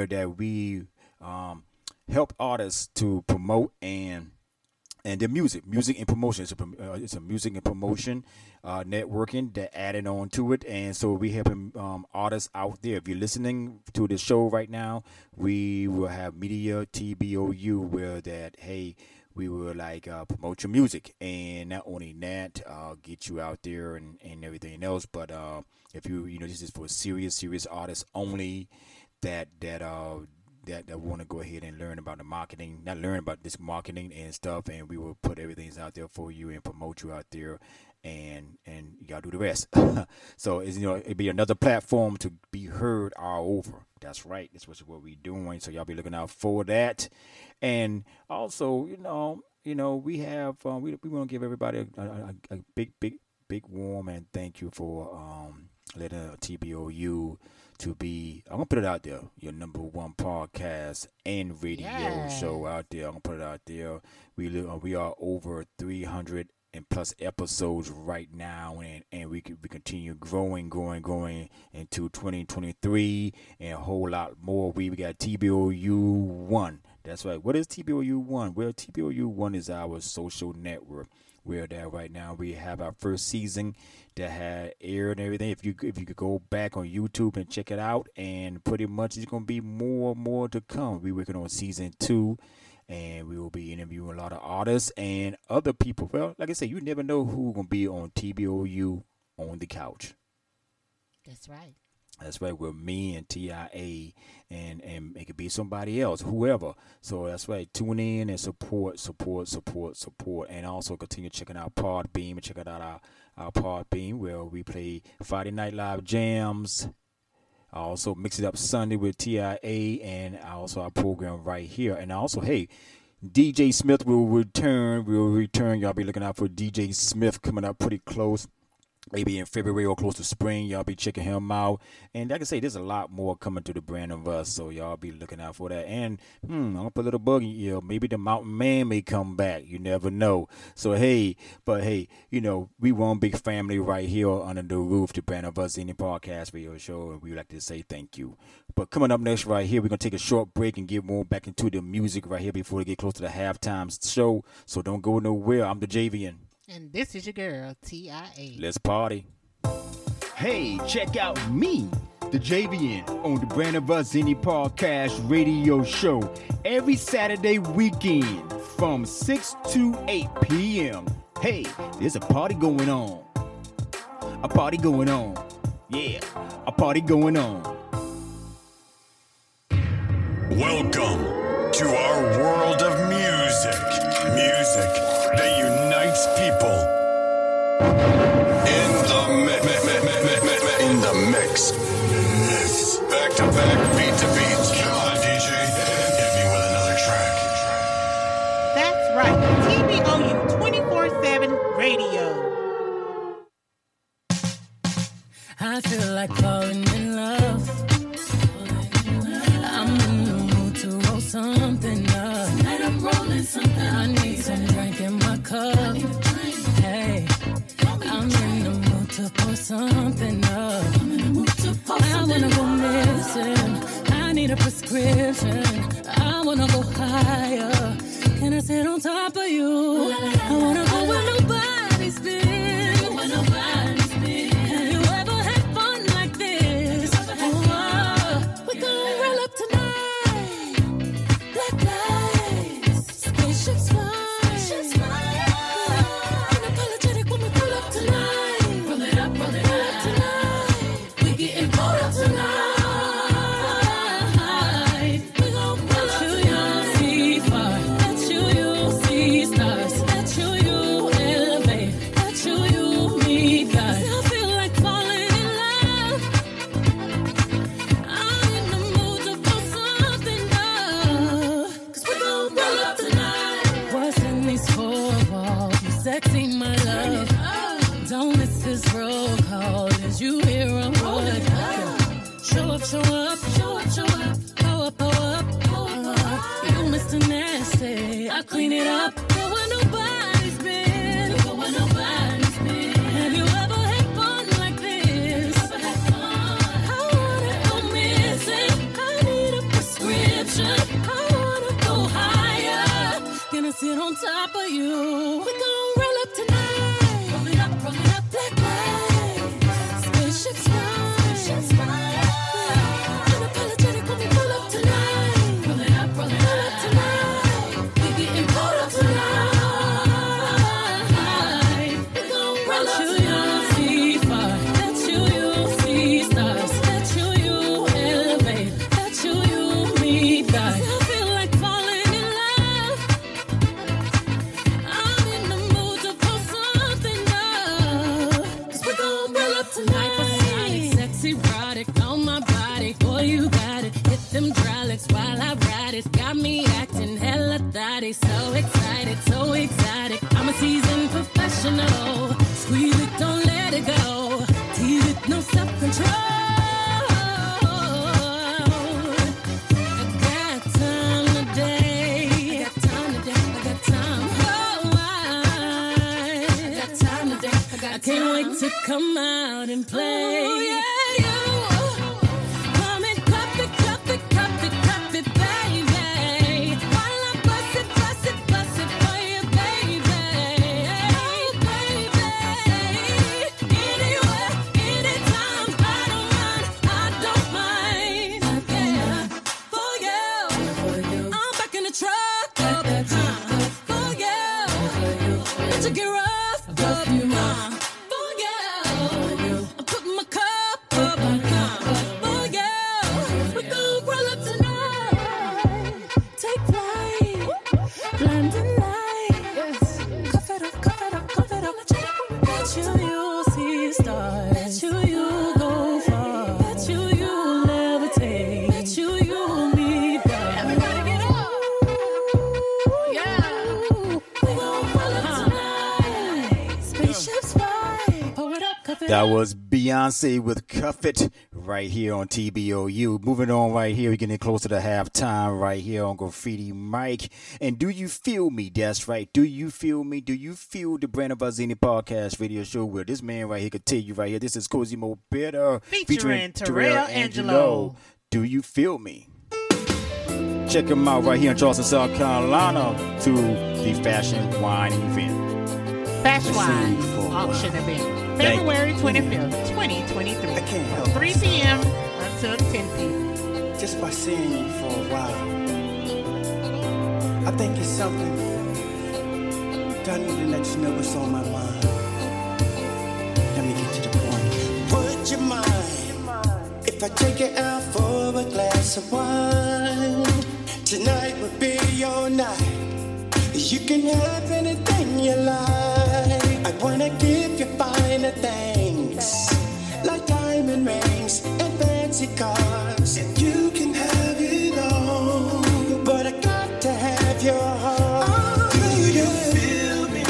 help artists to promote and their music and promotion. It's a music and promotion networking that added on to it. And so we helping artists out there. If you're listening to the show right now, we will have Media TBOU where that hey. We will like promote your music, and not only that, get you out there and everything else. But if you know, this is for serious artists only that want to go ahead and learn about the marketing, not learn about this marketing and stuff. And we will put everything out there for you and promote you out there, and you gotta do the rest. So it's, you know, it'd be another platform to be heard all over. That's right. That's what we're doing. So y'all be looking out for that. And also, you know, we have we want to give everybody a big warm and thank you for letting TBOU to be. I'm gonna put it out there. Your number one podcast and radio show out there. I'm gonna put it out there. We are over 300 and plus episodes right now, and we continue growing into 2023 and a whole lot more. We got TBOU1. That's right. What is TBOU1? Well, TBOU1 is our social network. We're there right now. We have our first season that had aired and everything. If you could go back on YouTube and check it out, and pretty much there's gonna be more to come. We're working on season 2. And we will be interviewing a lot of artists and other people. Well, like I said, you never know who's going to be on TBOU on the couch. That's right. That's right. With me and TIA and it could be somebody else, whoever. So that's right. Tune in and support. And also continue checking out Pod Beam and checking out our Pod Beam where we play Friday Night Live jams. I also mix it up Sunday with TIA and also our program right here. And also, hey, DJ Smith will return. Y'all be looking out for DJ Smith coming up pretty close, maybe in February or close to spring. Y'all be checking him out. And like I say, there's a lot more coming to the Brand of Us, so y'all be looking out for that. And I'm going to put a little bug in your ear. Maybe the Mountain Man may come back. You never know. So, hey, you know, we one big family right here under the roof, the Brand of Us, any podcast for your show, and we would like to say thank you. But coming up next right here, we're going to take a short break and get more back into the music right here before we get close to the halftime show. So don't go nowhere. I'm the Javian. And this is your girl, TIA. Let's party. Hey, check out me, the Javian, on the Brand of Us Any Podcast radio show every Saturday weekend from 6 to 8 p.m. Hey, there's a party going on. A party going on. Yeah, a party going on. Welcome to our world of music. Music that unites people in the mix. Back to back, beat to beat. Come on, DJ, hit me with another track. That's right, TBOU 24/7 radio. I feel like falling in love. I'm in the mood to roll something up. Tonight I'm rolling something. I need some drink in my cup. Hey, I'm in the mood to pour something up. I wanna go missing. I need a prescription. I wanna go higher. Can I sit on top of you? I wanna go where nobody's been. Have you ever had fun like this? Oh, we gon' roll up tonight. Black lights, spaceships fly. That you, you'll see stars. That you, you'll protecting my love. Don't miss this roll call. Did you hear a word? Show up, show up, show up, show up. Power up, power up, power up. You Mr. Nasty, I clean it up. Go where nobody's been. Go where nobody's been. Have you ever had fun like this? Ever had fun? I wanna go missing. I need a prescription. I wanna go higher. Gonna sit on top of you. We gon' roll up tonight. Roll it up that way. Spaceship's fine. Spaceship's fine. So excited, so excited. I'm a seasoned professional. Squeeze it, don't let it go. Tease it, no self-control. I got time today. I got time today. I got time. Oh, I got time today. I got time. I can't wait to come out and play. Oh, yeah. That was Beyonce with Cuff It right here on TBOU. Moving on right here, we're getting closer to halftime right here on Graffiti Mike. And do you feel me? That's right. Do you feel me? Do you feel the Brand of Us podcast radio show where this man right here could tell you right here? This is Cozy Mo Better featuring Terrell Angelo. Do you feel me? Check him out right here in Charleston, South Carolina to the Fashion Wine event. Fashion Wine auction event. February 25th, 2023, 3 p.m. until 10 p.m. Just by seeing you for a while, I think it's something that I need to let you know what's on my mind. Let me get to the point. Would you mind if I take it out for a glass of wine? Tonight would be your night. You can have anything you like. I wanna give you finer things, like diamond rings and fancy cars. And you can have it all, but I got to have your heart. Oh, do you feel me,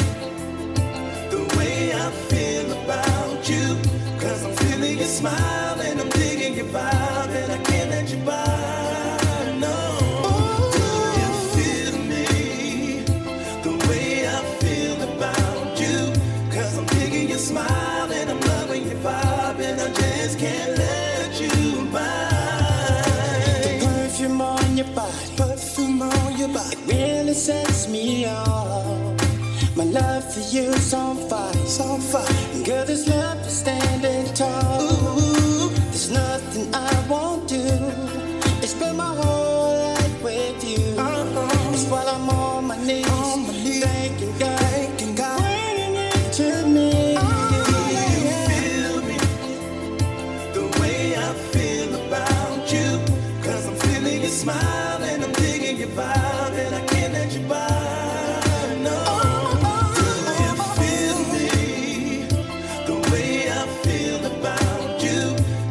the way I feel about you? 'Cause I'm feeling your smile and I'm digging your vibe, and I can't let you by. Smile and I'm loving your vibe, and I just can't let you by. The perfume on your body, perfume on your body, it really sets me off. My love for you's on fire, it's on fire. And girl, this love is standing tall. Ooh, there's nothing I won't do. It's been my whole life with you. That's while I'm on my knees, thanking God. Smile and I'm digging your vibe, and I can't let you by. No, do you feel me the way I feel about you?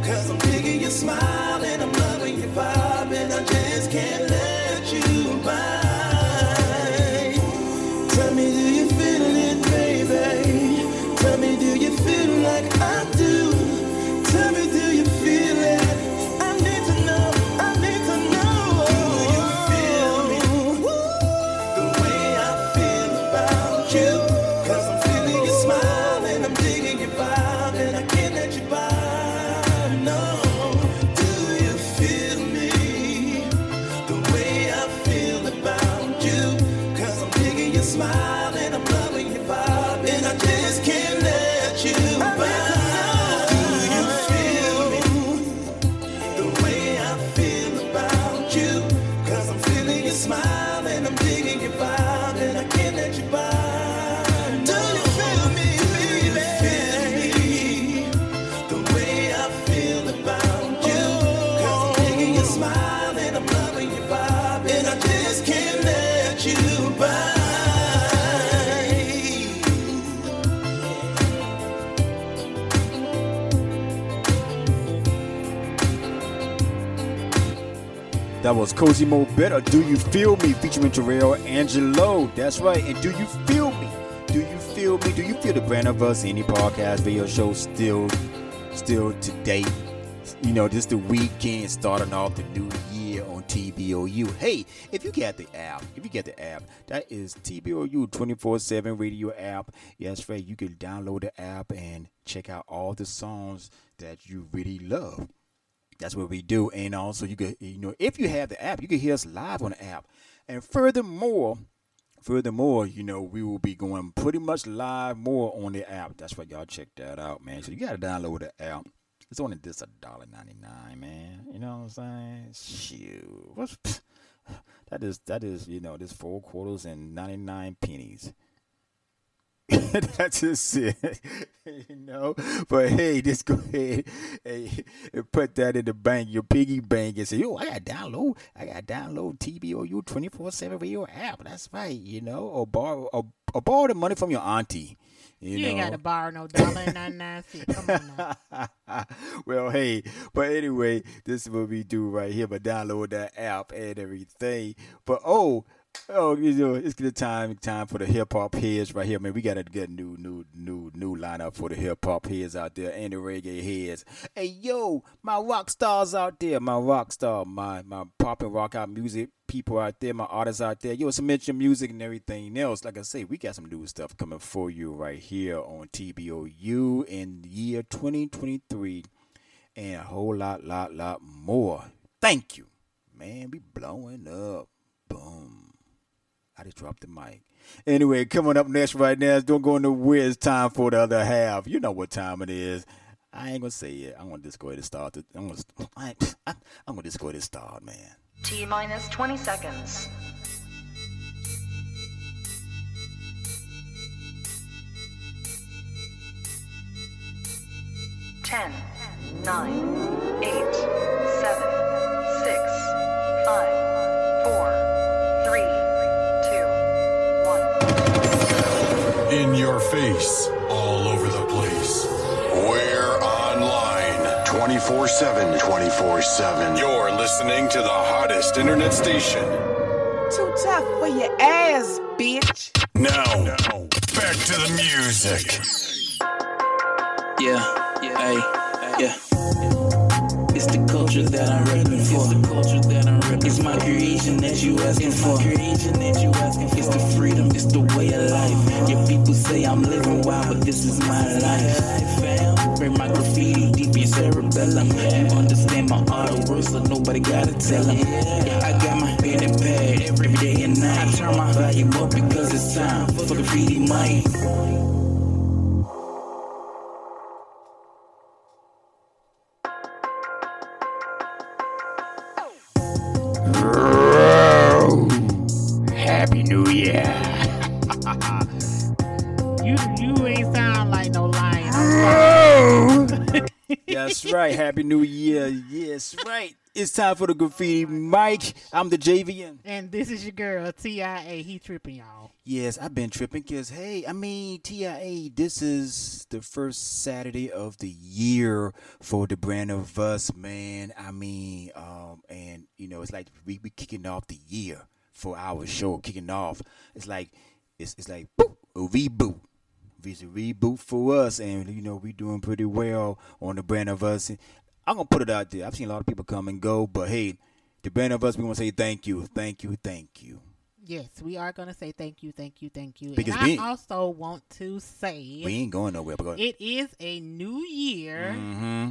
'Cause I'm digging your smile and I'm loving your vibe, and I just can't let you by. Tell me, do you feel it, baby? That was Cozy Mo Better, Do You Feel Me, featuring Terrell Angelo. That's right. And do you feel me? Do you feel me? Do you feel the brand of us? Any podcast, video show, still today. You know, this the weekend starting off the new year on TBOU. Hey, if you got the app, that is TBOU 24/7 radio app. Yes, right. You can download the app and check out all the songs that you really love. That's what we do. And also, you can, you know, if you have the app, you can hear us live on the app. And furthermore, you know, we will be going pretty much live more on the app. That's right, y'all check that out, man. So you gotta download the app. It's only this $1.99, man. You know what I'm saying? Shoot, that is you know, this 4 quarters and 99 pennies. That's just it, you know. But hey, just go ahead and put that in the bank, your piggy bank, and say, "Yo, I gotta download TBOU 24/7 radio app." That's right, you know. Or borrow the money from your auntie. You ain't got to borrow no $1.99. Come on now. Well, hey, but anyway, this is what we do right here. But download that app and everything. But oh, you know, it's the time for the hip hop heads right here, man. We got a good new lineup for the hip hop heads out there and the reggae heads. Hey, yo, my rock stars out there, my pop and rock out music people out there, my artists out there. Yo, submit your music and everything else. Like I say, we got some new stuff coming for you right here on TBOU in the year 2023, and a whole lot more. Thank you, man. We blowing up. Boom. I just dropped the mic. Anyway, coming up next right now, don't go nowhere. It's time for the other half. You know what time it is. I ain't gonna say it. I'm gonna just go ahead and start. I'm gonna just go ahead and start, man. T-minus 20 seconds. Ten, 9, 8, 7, 6, 5, 4, 3, 2, 1. In your face, all over the place. We're online 24/7, 24/7. You're listening to the hottest internet station. Too tough for your ass, bitch. Now, back to the music. Yeah. It's the culture that I'm repping for. It's my creation that you asking for. It's the freedom, it's the way of life. Your people say I'm living wild, but this is my life. Bring my graffiti deep in cerebellum. You understand my artwork, so nobody gotta tell them. Yeah, I got my pen and pad every day and night. I turn my volume up because it's time for Graffiti Mike. Right, happy new year. Yes, right. It's time for the Graffiti Mike. I'm the Javian. And this is your girl, TIA. He tripping, y'all. Yes, I've been tripping because, hey, I mean, TIA, this is the first Saturday of the year for the brand of us, man. I mean, and, you know, it's like we kicking off the year for our show, kicking off. It's like, boop, a reboot. It's a reboot for us, and you know, we doing pretty well on the brand of us. I'm gonna put it out there. I've seen a lot of people come and go, but hey, the brand of us, we want to say thank you. Yes, we are gonna say thank you. Because and I also want to say we ain't going nowhere. But it is a new year,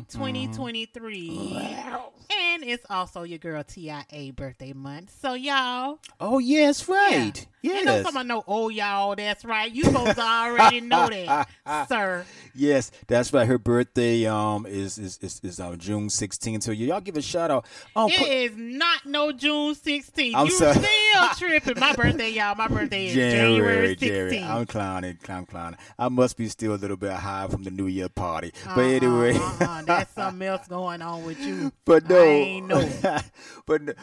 2023, and it's also your girl TIA birthday month. So y'all, oh yes, right, yeah. Yes. And don't somebody know, oh y'all, that's right. You supposed to already know that, sir. Yes, that's right. Her birthday is on June 16th. So y'all give a shout out. It is not no June 16th. You still tripping. My birthday, y'all. My birthday is January 16th. I'm clowning. I must be still a little bit high from the New Year party. But anyway. That's something else going on with you. But no. I ain't know. but and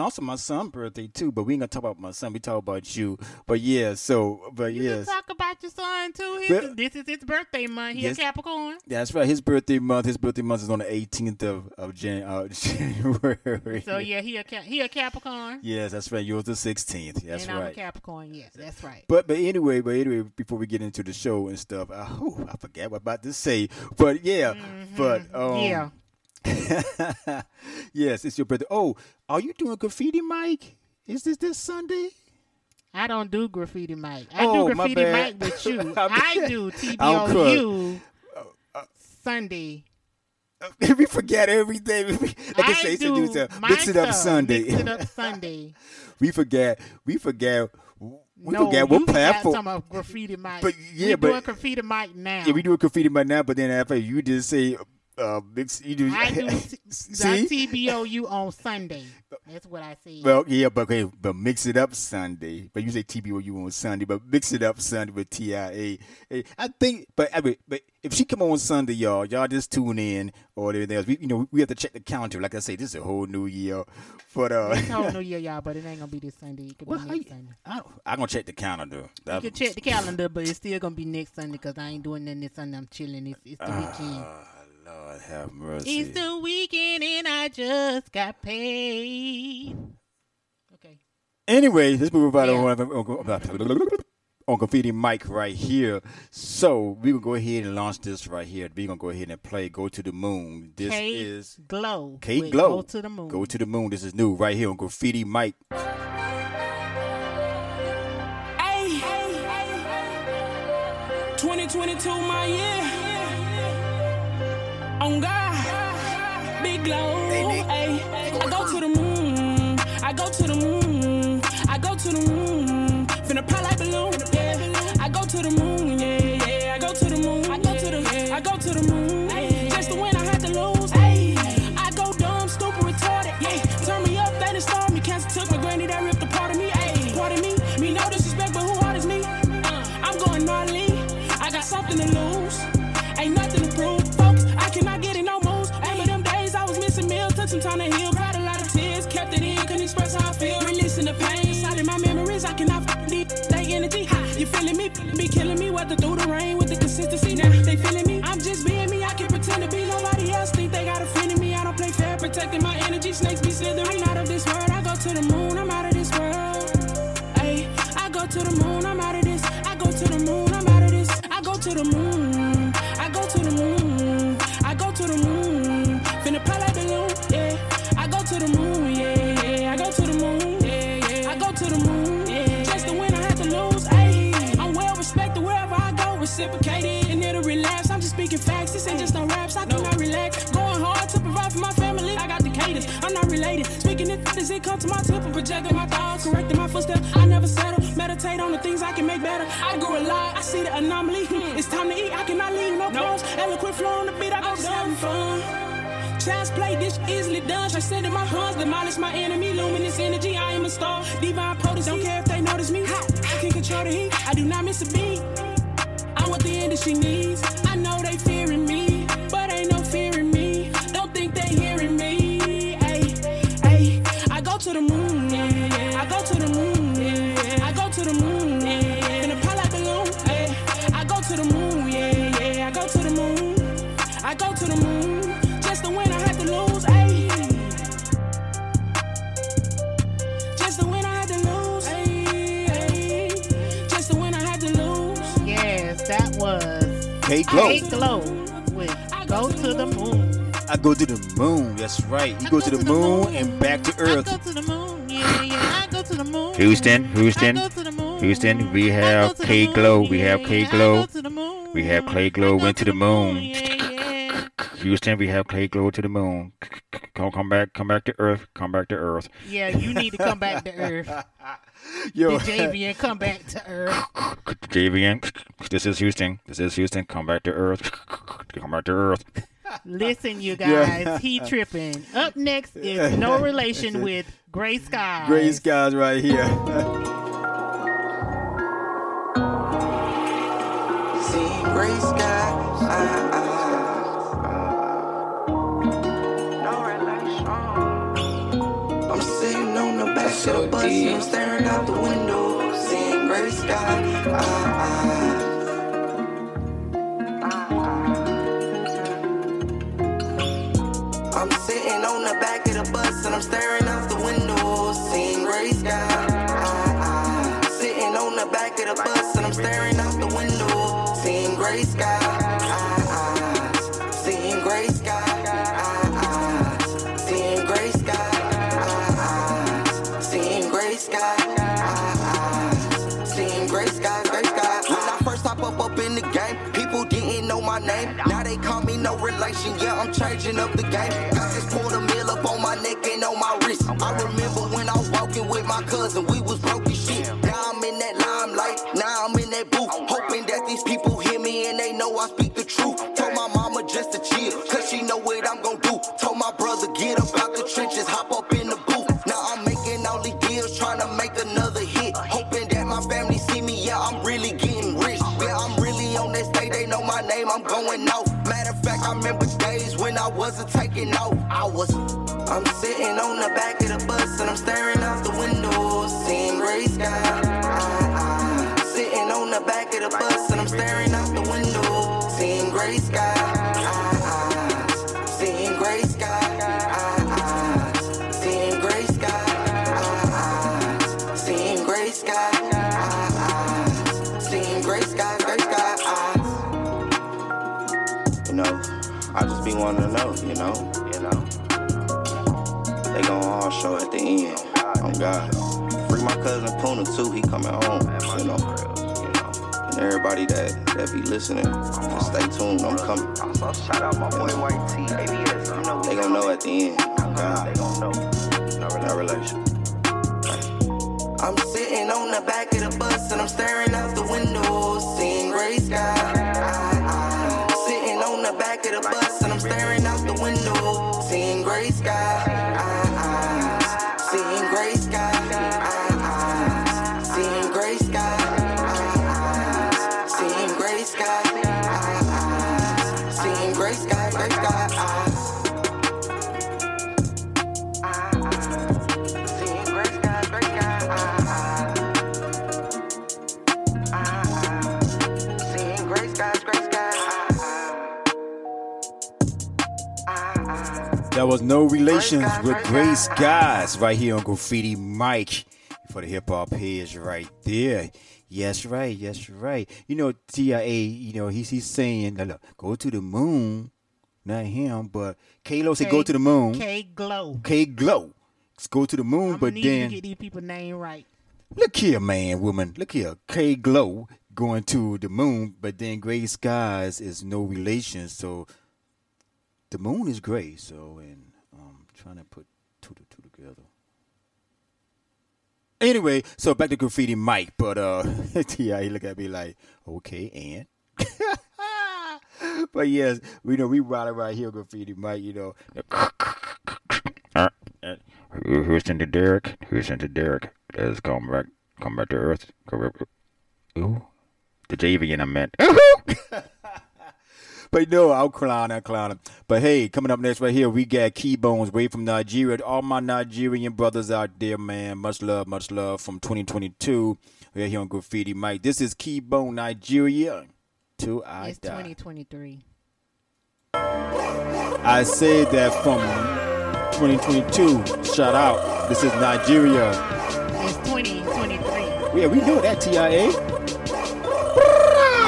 also my son's birthday too. But we ain't going to talk about my son. We talk about you. But yeah, so. But you can talk about your son too. This is his birthday month. He's a Capricorn. That's right. His birthday month. His birthday month is on the 18th of January. So yeah, he a Capricorn. Yes, that's right. Yours the 16th. That's right. And I'm a Capricorn. Yes, that's right. But anyway, before we get into the show and stuff, I forgot what I'm about to say. But yeah, yeah. Yes, it's your birthday. Oh, are you doing Graffiti Mike? Is this Sunday? I don't do Graffiti Mike. I do Graffiti Mike with you. I do TBOU Sunday. We forget everything. Like I say, mix it up Sunday. Mix it up Sunday. We forget what platform. Talking about Graffiti Mike. But yeah, we doing Graffiti Mike now. Yeah, we doing Graffiti Mike now. But then after you just say. TBOU on Sunday. That's what I said. Well, yeah, but mix it up Sunday. But you say TBOU on Sunday, but mix it up Sunday with TIA. I think, but if she come on Sunday, y'all just tune in or everything else. We have to check the calendar. Like I say, this is a whole new year. But it's a whole new year, y'all. But it ain't gonna be this Sunday. It could be next Sunday. I'm gonna check the calendar. You can check the calendar, but it's still gonna be next Sunday because I ain't doing nothing this Sunday. I'm chilling. It's the weekend. Lord have mercy. It's the weekend and I just got paid. Okay. Anyway, let's move right on Graffiti Mike right here. So we're going to go ahead and launch this right here. We're going to go ahead and play Go to the Moon. This is K-Glow. K-Glow. Go to the Moon. Go to the Moon. This is new right here on Graffiti Mike. Hey. 2022, my year. On God, big glow, ayy. I go to the moon, I go to the moon, I go to the moon, finna pop like balloon, yeah. I go to the moon, yeah, yeah, I go to the moon, I go to the, I go to the moon, ayy. Just to win, I had to lose, ayy. I go dumb, stupid, retarded, yeah. Turn me up, they done starved me, cancer took my granny, that ripped a part of me, ayy. Part of me, me no disrespect, but who orders me? I'm going gnarly, I got something to lose, ain't nothing to prove. Not getting no moves. Remember them days I was missing meals. Took some time to heal. Cried a lot of tears. Kept it in. Couldn't express how I feel. Releasing the pain inside of my memories. I cannot deep they energy. You feeling me? Be killing me. Weather through the rain with the consistency. Now they feeling me. I'm just being me. I can't pretend to be nobody else. Think they got a friend in me. I don't play fair. Protecting my energy. Snakes be slithering. I'm out of this world. I go to the moon. I'm out of this world. Ayy. I go to the moon. I'm out of this. I go to the moon. I'm out of this. I go to the moon. I go to the moon. To the moon, finna pop like balloon, yeah. I go to the moon, yeah, yeah. I go to the moon, yeah, yeah. I go to the moon, yeah. Just to win, I had to lose, ayy. I'm well respected wherever I go, reciprocated and it'll relapse. I'm just speaking facts, this ain't just no raps. I do not relax, going hard to provide for my family. I got the cadence, I'm not related. Speaking it as it comes to my tip and projecting my thoughts, correcting my footsteps. I never settle, meditate on the things I can make better. I grew a lot, I see the anomaly. It's time to eat, I cannot leave no crumbs. Eloquent flow on the beat, I go down fun. Child's play, this easily done. I send in my huns, demolish my enemy. Luminous energy, I am a star. Divine potency, don't care if they notice me. I can control the heat, I do not miss a beat. I'm what the industry needs. I know they fearing me, but ain't no fear in me. Don't think they hearing me. Ayy, ayy, I go to the moon, yeah. I go to the moon, yeah. I go to the moon, yeah. In a pilot balloon, ayy. I go to the moon, yeah, yeah. I go to the moon. I go to the moon. Just to win, I had to lose, ayy. Just to win, I had to lose, ayy. Just to win, I had to lose. Yes, that was K-Glow with Go to the Moon. I go to the moon, that's right. You go to the moon and back to earth. I go to the moon, yeah, yeah. I go to the moon. Houston, we have K-Glow, we have K-Glow went to the moon. Houston, we have K-Glow to the moon. Come back to Earth. Yeah, you need to come back to Earth. Yo, Javian, come back to Earth. Javian, this is Houston. Come back to Earth. Listen, you guys, he tripping. Up next is No Relation with Gray Skies. Gray Skies right here. See, gray skies. No relation. I'm sitting on the back of the bus and I'm staring out the window. Seeing gray skies. I'm sitting on the back of the bus and I'm staring out the window, seeing gray sky. Sitting on the back of the bus and I'm staring out the window, seeing gray sky. Seeing gray sky. Seeing gray sky. Seeing gray sky. Seeing gray sky. Gray sky. When I first hop up in the game, people didn't know my name. Now they call me No Relation. Yeah, I'm changing up the game. I just pulled a mill up on my neck and on my wrist. I remember when I was walking with my cousin, we was broke as shit. Now I'm in that limelight, now I'm in that booth, hoping that these people hear me and they know I speak the truth. Told my mama just to chill, cause she know what I'm gonna do. Told my brother, get up out the trenches, hop up in the booth. Now I'm making all these deals, trying to make another hit, hoping that my family see me, yeah, I'm really getting rich. Yeah, I'm really on this day, they know my name, I'm going out. Matter of fact, I remember days when I wasn't taking out. I'm sitting on the back of the bus and I'm staring out the window, seeing gray sky. Sitting on the back of the bus and I'm staring out the window, seeing gray sky. Seeing gray sky. Seeing gray sky. Seeing gray sky. Seeing gray sky. Gray sky. You know, I just be wanting to know, you know, They gon' all show at the end. Oh God. Free my cousin Puna too, he coming home, you know. And everybody that be listening, just stay tuned, I'm coming. Also shout out my boy White T, ABS, you know. They gon' know at the end. Oh God. They gon' know. No relation. I'm sitting on the back of the bus and I'm staring out the window, seeing gray sky. Back of the bus and I'm staring out the window, seeing gray sky. Seeing gray sky. Seeing gray sky. Seeing gray sky. Seeing gray sky. Gray sky. That was No Relations with Gray Skies right here on Graffiti Mike for the hip hop heads right there. Yes, right. Yes, right. You know, TIA, you know, he's saying, look, go to the moon. Not him, but K-Glow said go to the moon. K-Glow. K-Glow. Go to the moon, but then. You need to get these people's name right. Look here, man, woman. Look here. K-Glow going to the moon, but then Gray Skies is No Relations, so. The moon is gray, so, and I'm trying to put two together. Anyway, so back to Graffiti Mike, but yeah, he look at me like, okay, and? But yes, we know we ride right here, Graffiti Mike, you know. Who's into Derek? Who's into Derek? Let's come back to Earth. Ooh, the Javian I meant. But no, I'll clown. But hey, coming up next right here, we got Keybone, way from Nigeria. To all my Nigerian brothers out there, man. Much love from 2022. We're here on Graffiti Mike. This is Keybone, Nigeria. Till I die. 2023. I said that from 2022. Shout out. This is Nigeria. It's 2023. Yeah, we know that, TIA.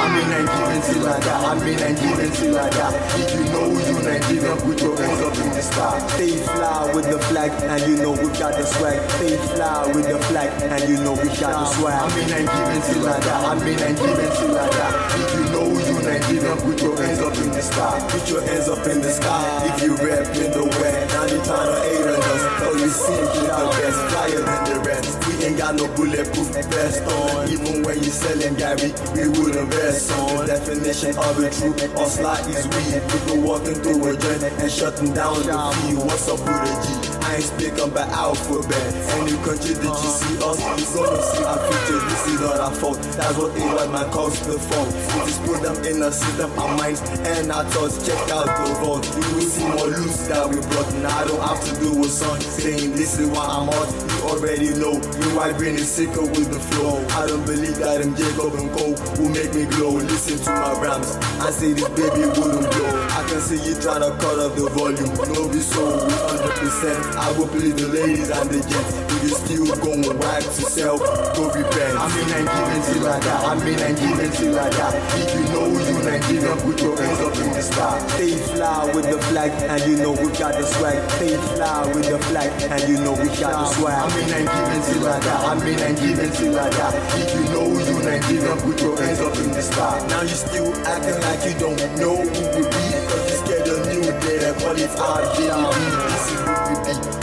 I'm in Nigerian see like that, I'm in Nigerian see like that. If you know you Nigerian, put your hands up in the sky. Stay fly with the flag, and you know we got the swag. Stay fly with the flag, and you know we got the swag. I'm in Nigerian see like that, I'm in Nigerian see like that. If you know you Nigerian, put your hands up in the sky. top. Put your hands up in the sky if you rap in the wet. Now you trying to aid on us, so you seem to the best, flyer than the rest. We ain't got no bulletproof vest on. Even when you selling Gary, we wouldn't rest on. The definition of a true hustler is weed. People walking through a joint and shutting down the feed. What's up with a G? I ain't speaking by alphabet. Any country that you see us, you gonna see our pictures. This is not our fault. That's what it was my cause before. We just put them in a system, our minds and our thoughts. Check out the vote. You will see more loose that we brought. Now I don't have to do with son saying this is why I'm hot. You already know. You white green is sicker with the flow. I don't believe that them Jacob and Cole will make me glow. Listen to my rhymes. I say this baby wouldn't blow. I can see you trying to cut up the volume. No be so 100%. I will please the ladies and the gents. If you still going wipe yourself, go repent. I mean Nigerian till I die. I mean Nigerian till I die. If you know you Nigerian, put your hands up in the sky. Stay fly with the flag, and you know we got the swag. Stay fly with the flag, and you know we got the swag. I mean Nigerian till I die. I mean Nigerian till I die. If you know you Nigerian, put your hands up in the sky. Now you still acting like you don't know who we be. Cause you scared of new data, but it's our DB.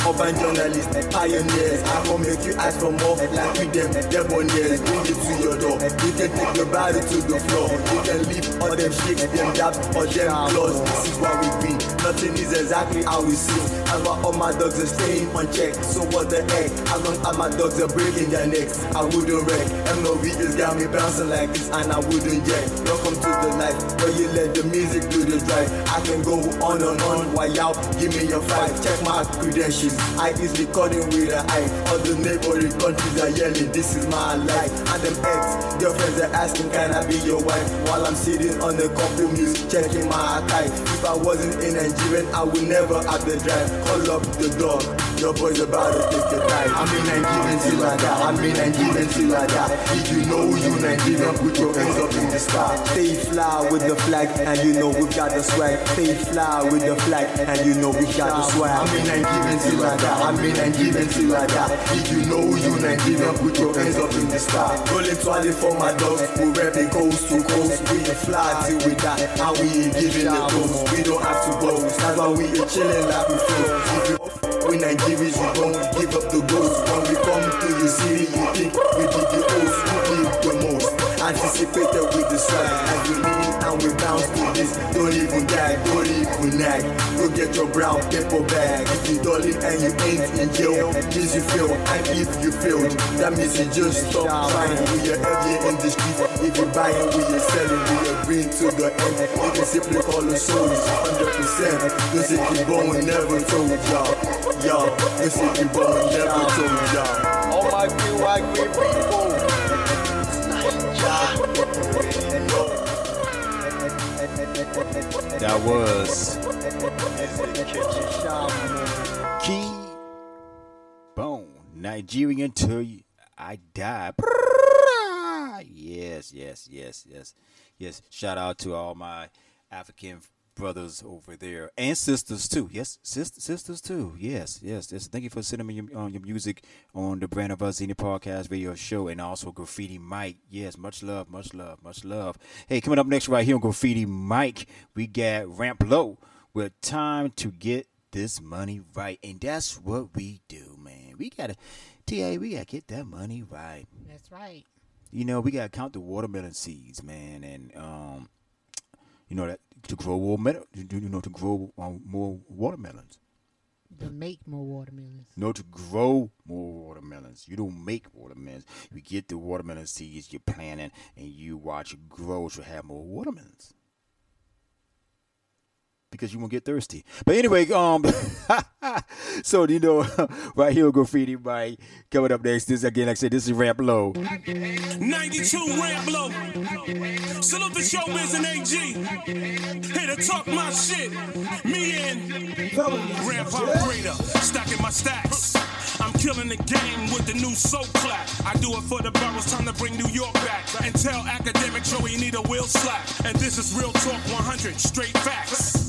Urban journalists, pioneers, I will make you ask for more. Like with them, demoniers, bring it to your door. You can take your body to the floor. You can leave all them shakes, them dabs, all them claws. This is what we be. Nothing is exactly how we see. That's why all my dogs are staying unchecked. So what the heck? As long as my dogs are breaking their necks, I wouldn't wreck. MOV just got me bouncing like this, and I wouldn't yet. Welcome to the life where you let the music do the drive. I can go on and on while y'all give me your fight. Check my credentials. I is recording with an eye. All the neighboring countries are yelling, this is my life. And them ex, their friends are asking, can I be your wife? While I'm sitting on the couple music, checking my archive. If I wasn't in Nigeria, I would never have the drive. Call up the dog, your boy's about to take the time. I'm in Nigeria till I die. I'm in Nigeria till I die. If you know you Nigerian, put your hands up in the sky. Stay fly with the flag, and you know we got the swag. Stay fly with the flag, and you know we got the swag. I'm in Nigeria till I die. I mean Nigerian till I die. If you know you Nigerian, put your hands up in the sky. Rolling 20 for my dogs, we rapping coast to coast. We fly till we die, and we ain't giving the toast. We don't have to go, that's why we ain't chilling like we flow. We Nigerians, you don't give up the ghost. When we come to the city, you think we be the host. We give the most, anticipated with the swag. And we lean and we bounce to this. Don't even die, don't even nag. Go get your brown paper bag. If you don't live and you ain't in jail, means you fail, and if you failed, that means you just stop trying. We are heavy in the street. If you're buying, we are selling. We are green to the end. You can simply call us souls, 100%. This is Keybone, never told y'all. Y'all, this is Keybone, never told y'all. All my PY green people, that was Keybone, Nigerian till I die. Yes. Shout out to all my African brothers over there and sisters too. Yes, sisters too. Yes. Thank you for sending me your music on the Brand of Us Any Podcast Radio Show, and also Graffiti Mike. Yes, much love. Hey, coming up next right here on Graffiti Mike, we got Ramp Low with Time to Get This Money Right, and that's what we do, man. We gotta get that money right. That's right. You know, we gotta count the watermelon seeds, man, and you know that. To grow more watermelons. To make more watermelons. No, to grow more watermelons. You don't make watermelons. You get the watermelon seeds, you plant it, and you watch it grow to have more watermelons. Because you won't get thirsty. But anyway, so you know, right here, Graffiti Mike. Coming up next, this again, like I said, this is Ramp Low. 92 Ramp Low. Salute the showbiz and AG. Here to talk my shit. Me and Ramp Operator. Stacking my stacks. I'm killing the game with the new soul clap. I do it for the boroughs, time to bring New York back. And tell academic Joey need a wheel slap. And this is Real Talk 100, straight facts.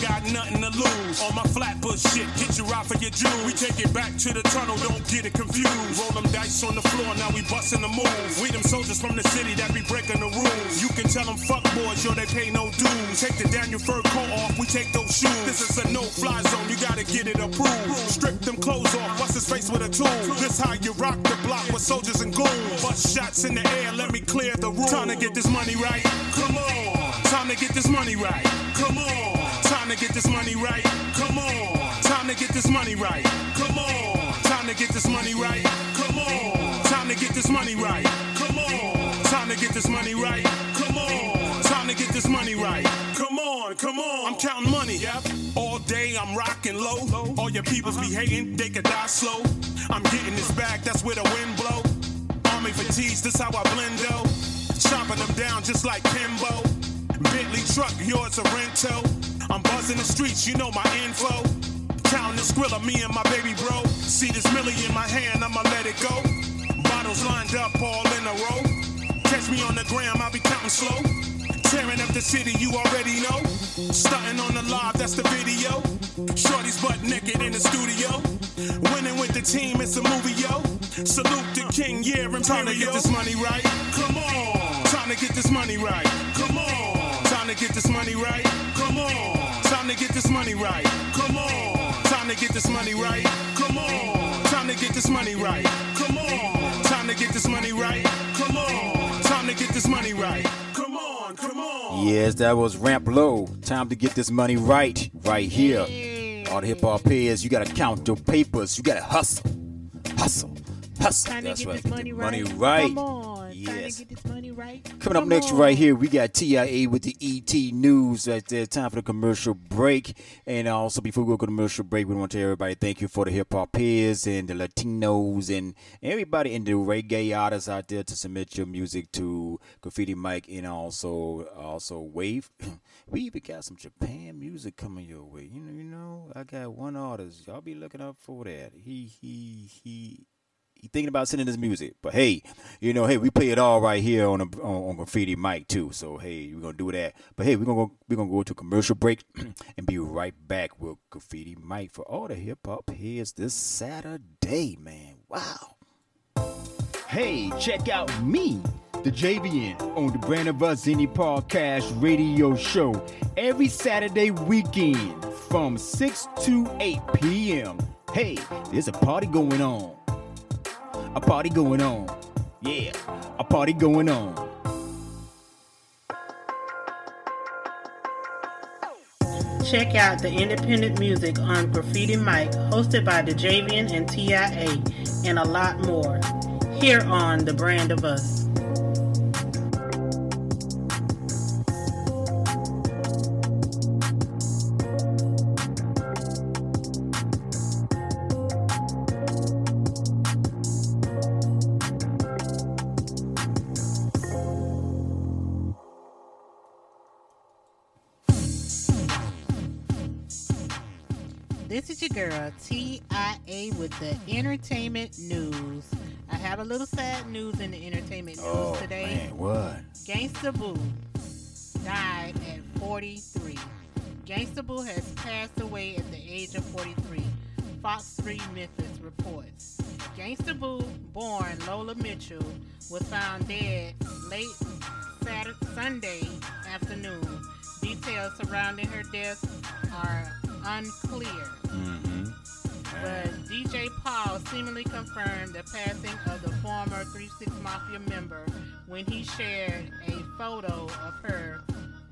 Got nothing to lose. All my Flatbush shit, get you out for your jewels. We take it back to the tunnel, don't get it confused. Roll them dice on the floor, now we bustin' the moves. We them soldiers from the city that be breaking the rules. You can tell them fuck boys, yo, they pay no dues. Take the Daniel fur coat off, we take those shoes. This is a no-fly zone, you gotta get it approved. Strip them clothes off, bust his face with a tool. This how you rock the block with soldiers and goons. Bust shots in the air, let me clear the room. Time to get this money right, come on. Time to get this money right, come on. Time to get this money right, come on. Time to get this money right, come on. Time to get this money right, come on. Time to get this money right, come on. Time to get this money right, come on. Time to get this money right, come on, come on. I'm counting money, yep. All day I'm rocking low. All your peoples be hating, they could die slow. I'm getting this back, that's where the wind blow. Army fatigues, this how I blend though. Chopping them down just like Kimbo. Bentley truck, yours a rental. I'm buzzing the streets, you know my info. Counting the squilla, me and my baby bro. See this milli in my hand, I'ma let it go. Bottles lined up all in a row. Catch me on the gram, I'll be counting slow. Tearing up the city, you already know. Stunting on the live, that's the video. Shorty's butt naked in the studio. Winning with the team, it's a movie, yo. Salute the king, yeah, I'm trying to get this money right. Come on, time to get this money right. Come on, time to get this money right. Come on, time to get this money right. Come on, time to get this money right. Come on, time to get this money right. Come on, time to get this money right. Come on, time to get this money right. Come on, come on. Yes, that was Ramp Low. Time to get this money right, right here. All the hip hop players, you gotta count your papers. You gotta hustle, hustle. Hustle. That's right. Money right. Come on. Yes. Get this money right. Coming up next right here, we got TIA with the ET News right there. Time for the commercial break. And also before we go to commercial break, we want to tell everybody thank you for the hip hop peers and the Latinos and everybody in the reggae artists out there to submit your music to Graffiti Mike and also Wave. We even got some Japan music coming your way. You know, I got one artist. Y'all be looking up for that. He thinking about sending his music, but hey, we play it all right here on Graffiti Mike too. So hey, we're gonna do that. But hey, we're gonna go to a commercial break and be right back with Graffiti Mike for all the hip hop heads this Saturday, man. Wow. Hey, check out me, the Javian, on the Brand of Us Indie Podcast Radio Show every Saturday weekend from 6 to 8 p.m. Hey, there's a party going on. A party going on. Yeah, a party going on. Check out the independent music on Graffiti Mike, hosted by the Javian and TIA, and a lot more here on The Brand of Us. Girl, TIA with the entertainment news. I have a little sad news in the entertainment news today. Man, what? Gangsta Boo died at 43. Gangsta Boo has passed away at the age of 43. Fox 3 Memphis reports. Gangsta Boo, born Lola Mitchell, was found dead late Sunday afternoon. Details surrounding her death are unclear. Mm-hmm. But DJ Paul seemingly confirmed the passing of the former 3-6 Mafia member when he shared a photo of her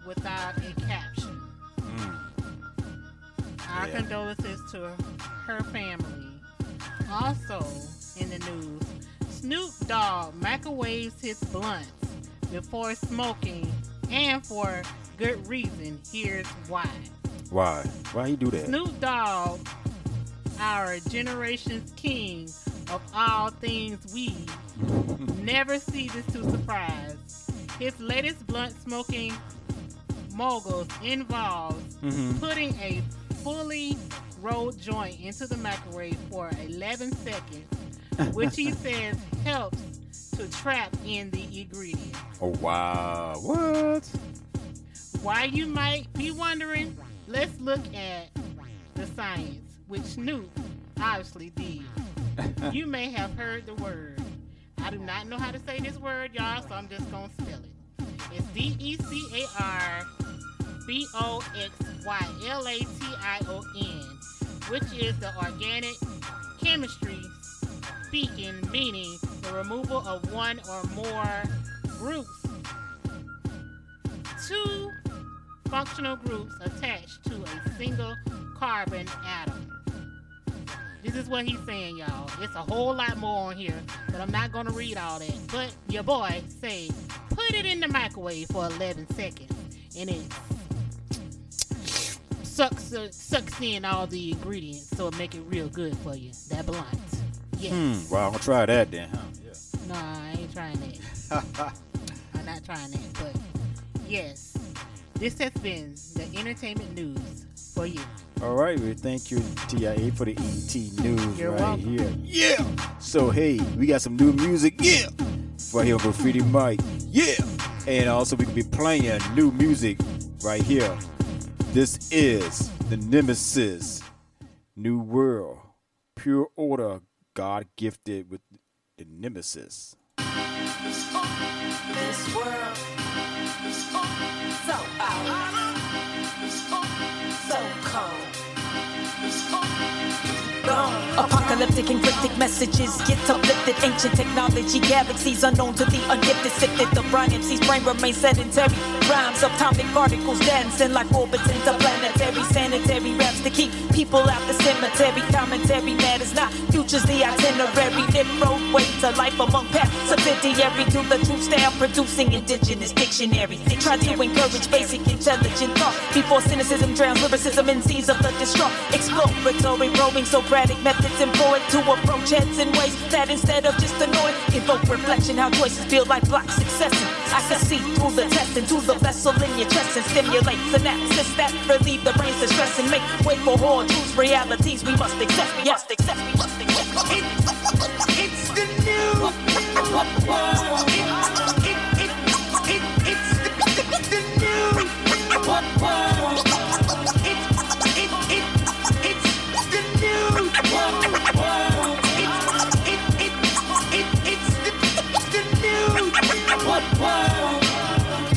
without a caption. Our condolences to her family. Also in the news, Snoop Dogg microwaves his blunts before smoking, and for good reason. Here's why. Why he do that? Snoop Dogg, our generation's king of all things weed, never ceases to surprise. His latest blunt smoking moguls involves putting a fully rolled joint into the microwave for 11 seconds, which he says helps to trap in the ingredients. Oh, wow. What? Why, you might be wondering? Let's look at the science, which Snoop obviously did. You may have heard the word. I do not know how to say this word, y'all, so I'm just going to spell it. It's D-E-C-A-R BOXYLATION, which is the organic chemistry speaking, meaning the removal of one or more groups. Two functional groups attached to a single carbon atom. This is what he's saying, y'all. It's a whole lot more on here, but I'm not going to read all that. But your boy say, put it in the microwave for 11 seconds, and it sucks in all the ingredients, so it make it real good for you. That blunt. Yes. Well, I'm going to try that then, huh? Yeah. No, I ain't trying that. I'm not trying that, but yes. This has been the entertainment news for you. All right, we thank you, TIA, for the ET news. You're right welcome. Here. Yeah. So, hey, we got some new music. Yeah. Right here on Graffiti Mike. Yeah. And also, we can be playing new music right here. This is The Nemesis, New World, Pure Order, God Gifted with The Nemesis. This world is so out. So cold. Apocalyptic and cryptic messages get uplifted. Ancient technology, galaxies unknown to the ungifted. Sifted the Brian MC's brain remains sedentary. Rhymes, atomic particles dancing like orbits interplanetary. Sanitary raps to keep people out the cemetery. Commentary matters not. Future's the itinerary. Then roadway to life among paths. Subsidiary to the truth style producing indigenous dictionaries. Try to encourage basic intelligent thought before cynicism drowns lyricism in seas of the distraught. Exploratory rowing, Socratic methods employed to approach heads in ways that instead of just annoying, evoke reflection. How choices feel like block successes. I can see through the test and to the vessel in your chest and stimulate synapses that relieve the brain's distress and make way for hard truths, realities we must accept. We must accept. We must accept. It's the new world. It's the new world.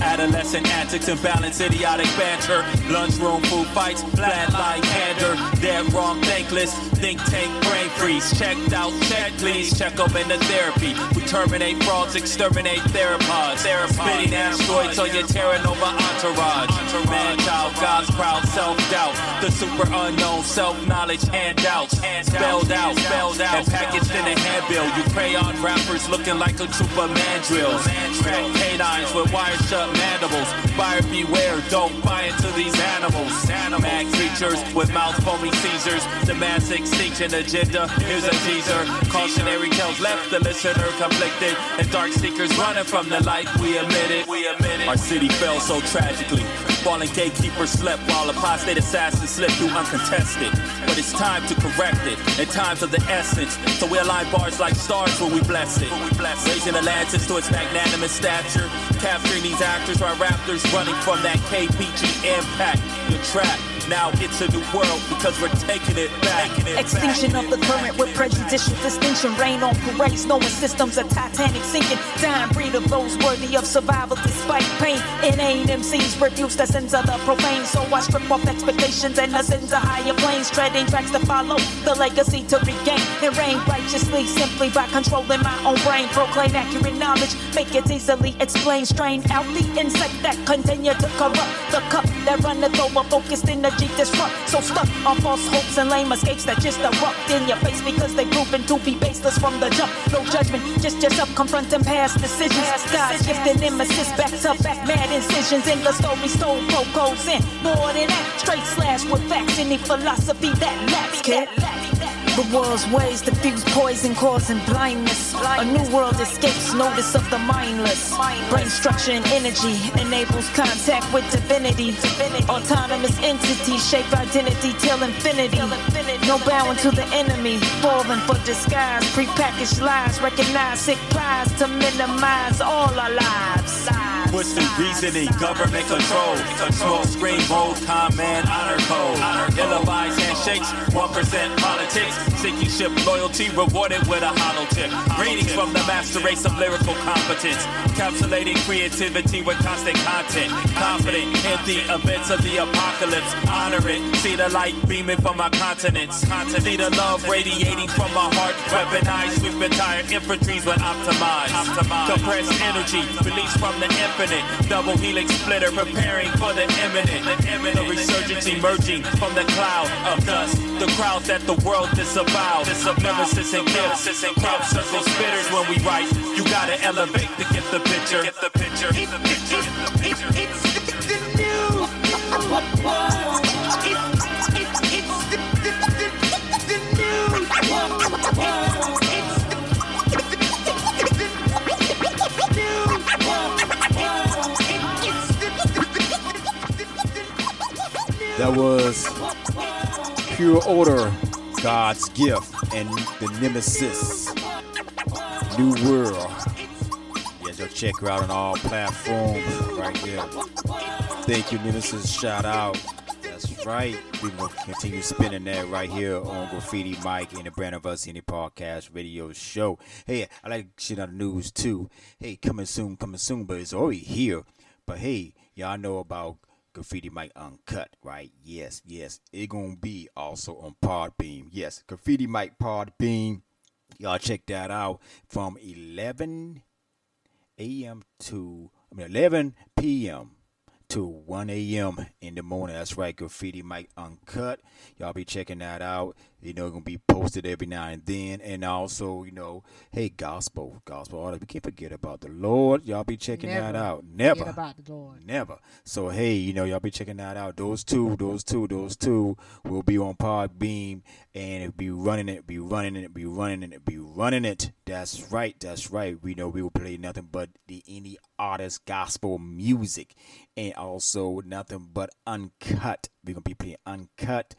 Adolescent antics, imbalanced, idiotic banter. Lunchroom food fights, flat like candor. They're wrong, thankless, think tank, brain freeze. Checked out, check please, check up in the therapy. We terminate frauds, exterminate theropods. Spitting asteroids on your Terranova entourage. Man-child, God's proud self-doubt. The super unknown, self-knowledge handouts. Spelled out, and packaged in a handbill. You crayon rappers looking like a troop of mandrills. Crack canines with wires shut mandibles. Buyer beware, don't buy into these animals. Mad creatures with mouth foaming seizures. The mass extinction agenda, here's a teaser. Cautionary tales left the listener conflicted. And dark seekers running from the light, we admitted. Our city fell so tragically. Fallen gatekeepers slept while apostate assassins slipped through uncontested. But it's time to correct it, and time's of the essence. So we align bars like stars when we bless it. Raising the lances to its magnanimous stature. Capturing these actors while raptors running from that KPG impact. You're trapped. Now it's a new world because we're taking it back. Extinction of the current with prejudicial distinction. Rain on parades, knowing systems are Titanic sinking. Dying breed of those worthy of survival despite pain. Inane MCs refuse the sins of the profane. So I strip off expectations and ascend to higher planes. Treading tracks to follow, the legacy to regain. And reign righteously simply by controlling my own brain. Proclaim accurate knowledge, make it easily explained. Strain out the insect that continue to corrupt. The cup that runneth over, focused in the disrupt. So stuck on false hopes and lame escapes that just erupt in your face because they proven to be baseless from the jump. No judgment, just yourself confronting past decisions. God's gifted nemesis, back to back mad incisions in the story stole goes in. More than that, straight slash with facts. Any philosophy that lacks, kid. The world's ways diffuse poison, causing blindness. A new world escapes notice of the mindless. Brain structure and energy enables contact with divinity. Autonomous entities shape identity till infinity. No bowing to the enemy, falling for disguise. Prepackaged lies, recognize sick plies to minimize all our lives. What's the reasoning? Government control. Smoke screen, roll, command, honor code. Ill-advised and shakes. 1% politics, sinking ship loyalty rewarded with a hollow tip. Readings from the master race of lyrical competence, encapsulating creativity with constant content. Confident in the events of the apocalypse, honor it. See the light beaming from my continents. See the love radiating from my heart. Weaponized, sweep entire infantries when optimized. Compressed energy released from the infinite. Double helix splitter preparing for the imminent. The resurgence emerging from the cloud of dust. The crowd that the world disavows. Nemesis and gifts and crowd circle spitters when we write. You gotta elevate to get the picture. It's the new. That was Pure Order, God's Gift, and The Nemesis, New World. Yeah, go check her out on all platforms right there. Thank you, Nemesis. Shout out. That's right. We're going to continue spinning that right here on Graffiti Mike and the Brand of Us Indie Podcast Radio Show. Hey, I like shit on the news, too. Hey, coming soon, but it's already here. But hey, y'all know about Graffiti Mike Uncut, right? Yes. It gonna be also on Pod Beam. Yes, Graffiti Mike Pod Beam. Y'all check that out from 11 p.m. to 1 a.m. in the morning. That's right, Graffiti Mike Uncut. Y'all be checking that out. You know, it's gonna be posted every now and then. And also, you know, hey, gospel artists. We can't forget about the Lord. Y'all be checking that out. Never forget about the Lord. Never. So hey, you know, y'all be checking that out. Those two will be on Pod Beam and it'll be running it. That's right. We know we will play nothing but the indie artist gospel music and also nothing but uncut. We're gonna be playing uncut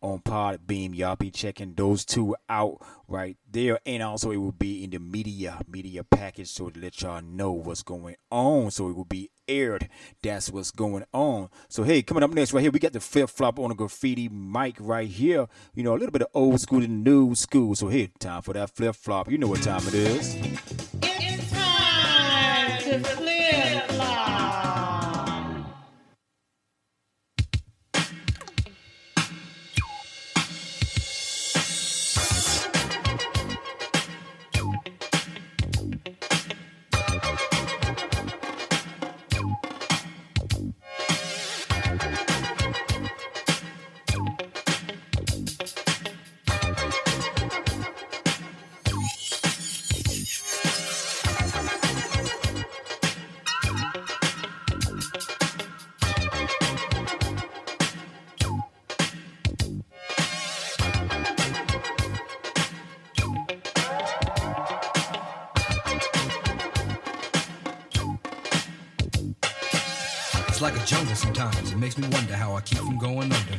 on Pod Beam. Y'all be checking those two out right there. And also it will be in the media package, so to let y'all know what's going on. So it will be aired. That's what's going on. So hey, coming up next right here, we got the Flip-Flop on the Graffiti Mic right here. You know, a little bit of old school to new school. So hey, time for that Flip-Flop. You know what time it is. It's time to flip-flop. It's like a jungle sometimes, it makes me wonder how I keep from going under.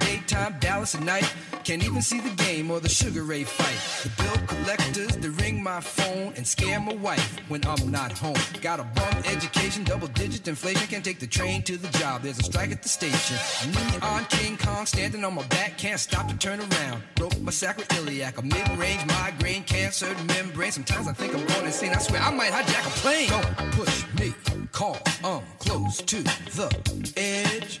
daytime, Dallas at night. Can't even see the game or the Sugar Ray fight. The bill collectors, they ring my phone and scare my wife when I'm not home. Got a bum education, double-digit inflation. Can't take the train to the job, there's a strike at the station. Neon King Kong standing on my back, can't stop to turn around. Broke my sacroiliac, a mid-range migraine, cancer membrane. Sometimes I think I'm going insane, I swear I might hijack a plane. Don't push me, call, close to the edge.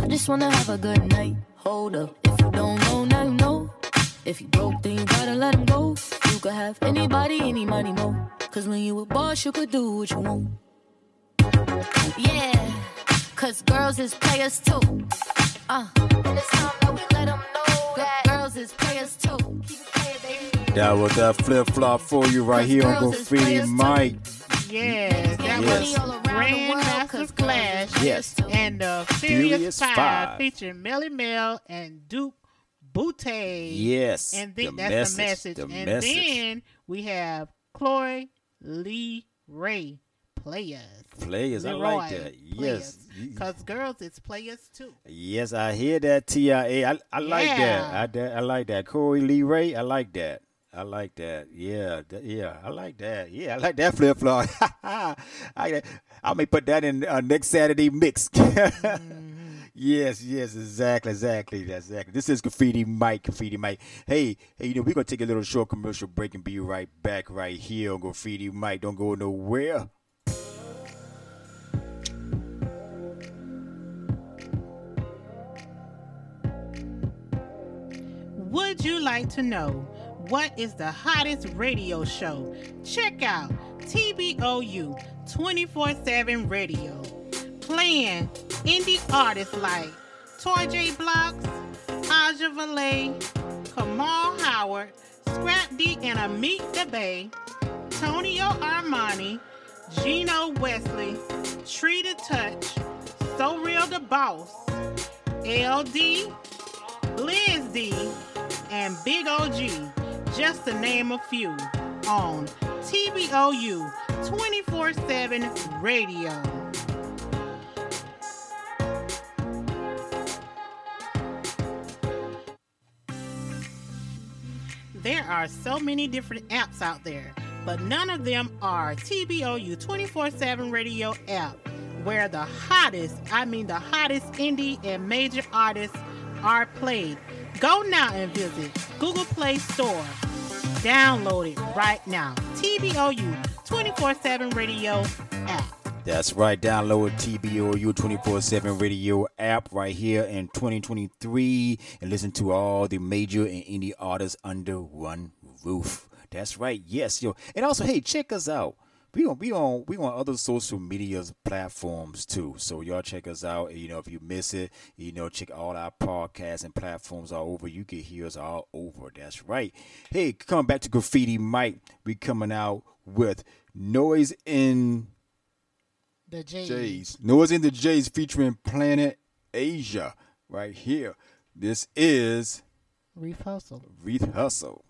I just wanna have a good night. Hold up, if you don't know, now you know. If you broke, then you gotta let him go. You could have anybody, any money, mo. Cause when you a boss, you could do what you want. Yeah, cause girls is players too. And it's time that we let them know that girls is players too. Keep it playing, baby. That was that flip-flop for you right here on Graffiti Mike. Yes, that was Grandmaster's Clash. Yes, and the Furious Five featuring Melly Mel and Duke Bootay. Yes, and that's the message. Then we have Chloe LeRae. Players, Leroy, I like that. Yes, because girls, it's players too. Yes, I hear that. TIA, I like that. I like that. Chloe LeRae, I like that. I like that. Yeah, I like that. Yeah, I like that flip-flop. I may put that in next Saturday mix. Mm-hmm. Yes, exactly. This is Graffiti Mike. Hey, we're going to take a little short commercial break and be right back right here on Graffiti Mike. Don't go nowhere. Would you like to know what is the hottest radio show? Check out TBOU 24/7 Radio. Playing indie artists like Toy J Blocks, Aja Valet, Kamal Howard, Scrap D and Amit DeBay, Antonio Armani, Gino Wesley, Tree to Touch, So Real the Boss, LD, Liz D, and Big OG. Just to name a few on TBOU 24/7 Radio. are so many different apps out there, but none of them are TBOU 24/7 radio app, where the hottest, the hottest indie and major artists are played. Go now and visit Google Play Store. Download it right now. TBOU 24/7 radio app. That's right. Download TBOU 24/7 radio app right here in 2023 and listen to all the major and indie artists under one roof. That's right. Yes, yo. And also, hey, check us out. We on other social media platforms too. So y'all check us out. You know, if you miss it, you know, check all our podcasts and platforms all over. You can hear us all over. That's right. Hey, coming back to Graffiti Mike. We coming out with Noise in the J's. Noise in the J's featuring Planet Asia right here. This is Reef Hustle. Reef Hustle.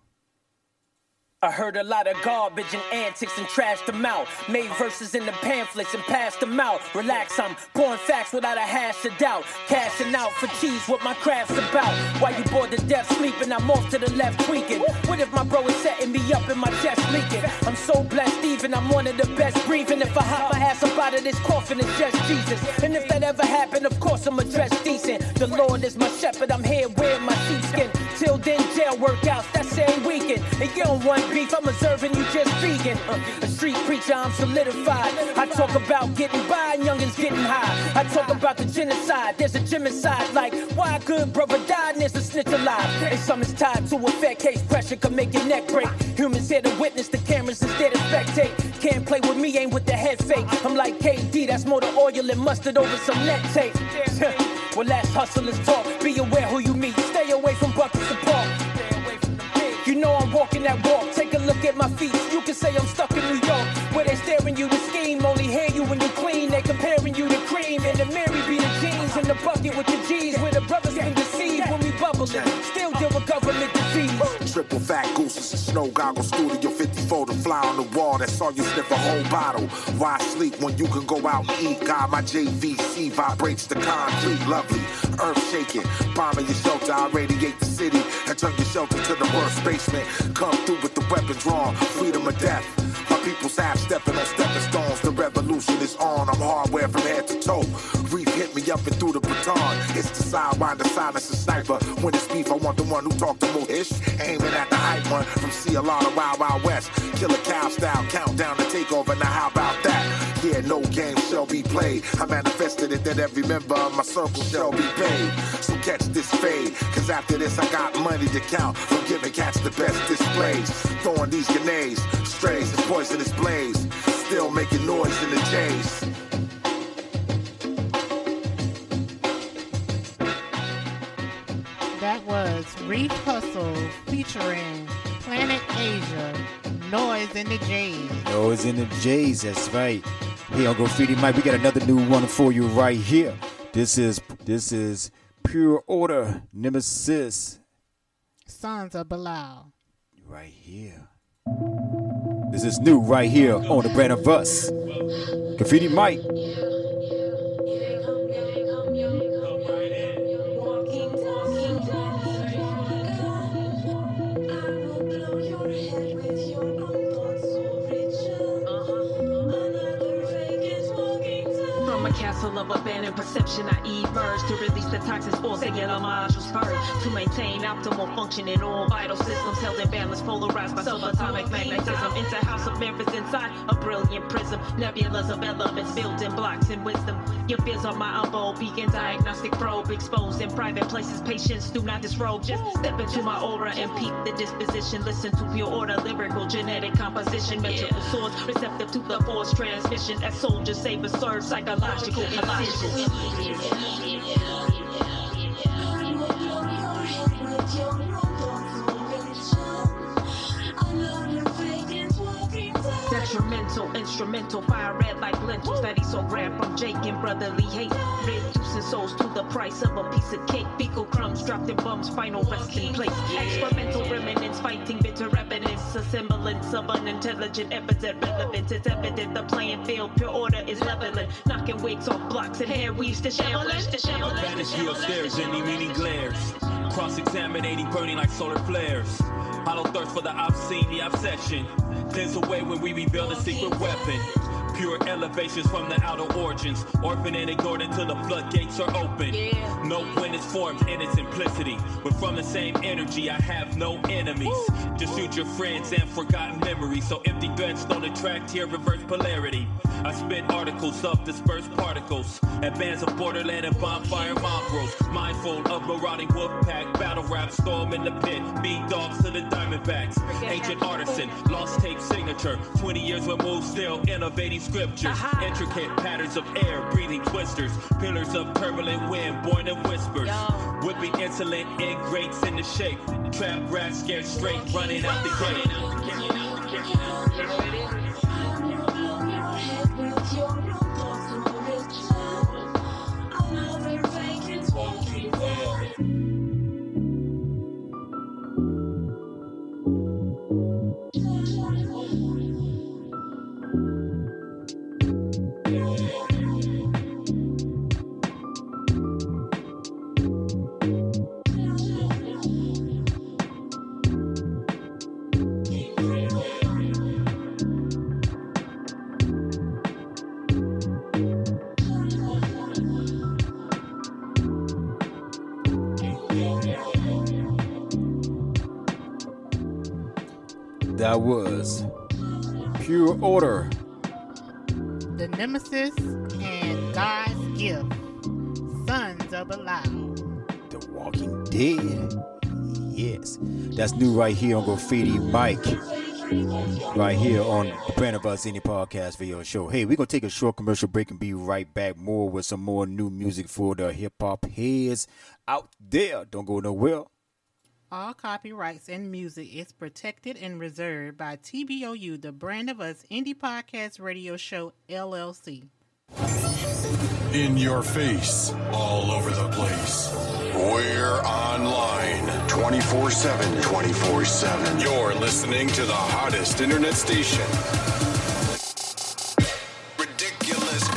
I heard a lot of garbage and antics and trashed them out. Made verses in the pamphlets and passed them out. Relax, I'm pouring facts without a hash of doubt. Cashing out for cheese, what my craft's about. While you bored to death sleeping, I'm off to the left tweaking. What if my bro is setting me up and my chest leaking? I'm so blessed even, I'm one of the best breathing. If I hop my ass up out of this coffin, it's just Jesus. And if that ever happened, of course I'ma dress decent. The Lord is my shepherd, I'm here wearing my sheepskin. Till then, jail workouts, that same weekend. And you don't want beef, I'm observing you just vegan. A street preacher, I'm solidified. I talk about getting by and youngins getting high. I talk about the genocide, there's a genocide. Like, why a good brother died and there's a snitch alive. And some is tied to a fat case, pressure could make your neck break. Humans here to witness, the cameras is there to spectate. Can't play with me, ain't with the head fake. I'm like KD, that's more than oil and mustard over some net tape. Well, that's hustlers talk, be aware who you meet. Stay away from buckets and park. You know I'm walking that walk, take a look at my feet. You can say I'm stuck in New York, where they staring you to scheme. Only hear you when you clean, they comparing you to cream. And the Mary be the jeans, in the bucket with the G's. Where the brothers can deceive when we bubbling, still deal with government disease. Triple fat gooses and snow goggles, Studio 54 to fly on the wall. That's all you sniff a whole bottle. Why sleep when you can go out and eat? God, my JVC vibrates the concrete, lovely. Earth shaking, bombing your shelter, I radiate the city and turn your shelter to the worst basement. Come through with the weapons drawn, freedom or death. My people's half-stepping on stepping stones. The revolution is on, I'm hardware from head to toe. Reef hit me up and through the baton. It's the sidewinder, silence, and sniper. When it's beef, I want the one who talked the most ish. Aiming at the hype one from CLR to Wild Wild West. Killer cow style, countdown to takeover, now how about that? Yeah, no game shall be played. I manifested it that every member of my circle shall be paid. So catch this fade, cause after this I got money to count. From giving cats the best displays. Throwing these grenades, strays and poisonous blaze. Still making noise in the J's. That was Reef Hustle featuring Planet Asia. Noise in the J's. Noise in the J's, that's right. Here on Graffiti Mike, we got another new one for you right here. This is Pure Order, Nemesis. Sons of Bilal. Right here. This is new right here on the Brand of Us. Graffiti Mike. Castle of abandoned perception, I emerge to release the toxins, force cellular modules first to maintain optimal function in all vital systems held in balance, polarized by subatomic magnetism. It's a house of mirrors inside a brilliant prism, nebulas of elements, building blocks and wisdom. Your fears are my elbow, beacon diagnostic probe, exposed in private places. Patients do not disrobe, just step into my aura and peep the disposition. Listen to Pure Order, lyrical genetic composition, metrical swords, receptive to the force transmission. As soldiers, saber, serve, psychological. Detrimental, instrumental, fire red like lentils that he so grabbed from Jake and brotherly hate. Reducing souls to the price of a piece of cake. Fecal crumbs dropped in bums, final resting place. Experimental remnants, fighting bitter evidence. A semblance of unintelligent evidence, relevance. It's evident the playing field, Pure Order is leveling. Knocking rocking wigs on blocks and hair weaves to Chevrolet. Vanish your stairs, any mini glares. Cross-examinating, burning like solar flares. Hollow thirst for the obscene, the obsession. There's a way when we reveal the secret weapon. Pure elevations from the outer origins, orphan and ignored until the floodgates are open. Yeah. No wind is formed in its simplicity, but from the same energy I have no enemies. Woo. Just shoot your friends and forgotten memories, so empty threats don't attract here, reverse polarity. I spit articles of dispersed particles, advance of borderland and bonfire mongrels, mindful of marauding wolf pack, battle rap, storm in the pit, beat dogs to the diamondbacks, ancient artisan, lost tape signature, 20 years removed still innovating scriptures. Aha. Intricate patterns of air, breathing twisters, pillars of turbulent wind, born in whispers. Yo. Whipping insolent egg grates into shape, trap rats scared straight, running out the gate. That was Pure Order, The Nemesis, and God's Gift, Sons of Belial, The Walking Dead. Yes, that's new right here on Graffiti Mike, right here on Brand Of Us, any podcast video show. Hey, we're gonna take a short commercial break and be right back more with some more new music for the hip hop heads out there. Don't go nowhere. All copyrights and music is protected and reserved by TBOU, the Brand of Us Indie Podcast Radio Show, LLC. In your face, all over the place. We're online 24/7. 24/7. You're listening to the hottest internet station. Ridiculous.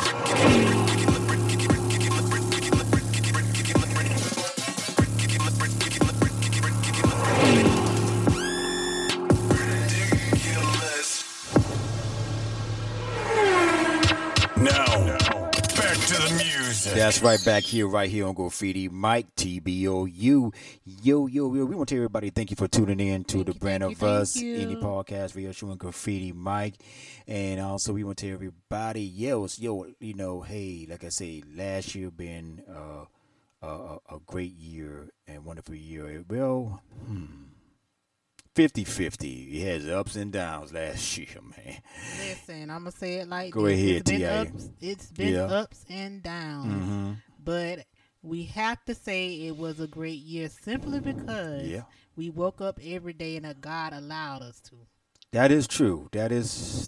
That's right, back here, right here on Graffiti Mike, TBOU. Yo. We want to tell everybody thank you for tuning in to the Brand of Us, any podcast video show, and Graffiti Mike. And also, we want to tell everybody, hey, like I say, last year been a great year and wonderful year. Well, 50-50. It has ups and downs last year, man. Listen, I'm going to say it like this. Go ahead, TIA. It's been ups and downs. Mm-hmm. But we have to say it was a great year simply because we woke up every day and God allowed us to. That is true. That is so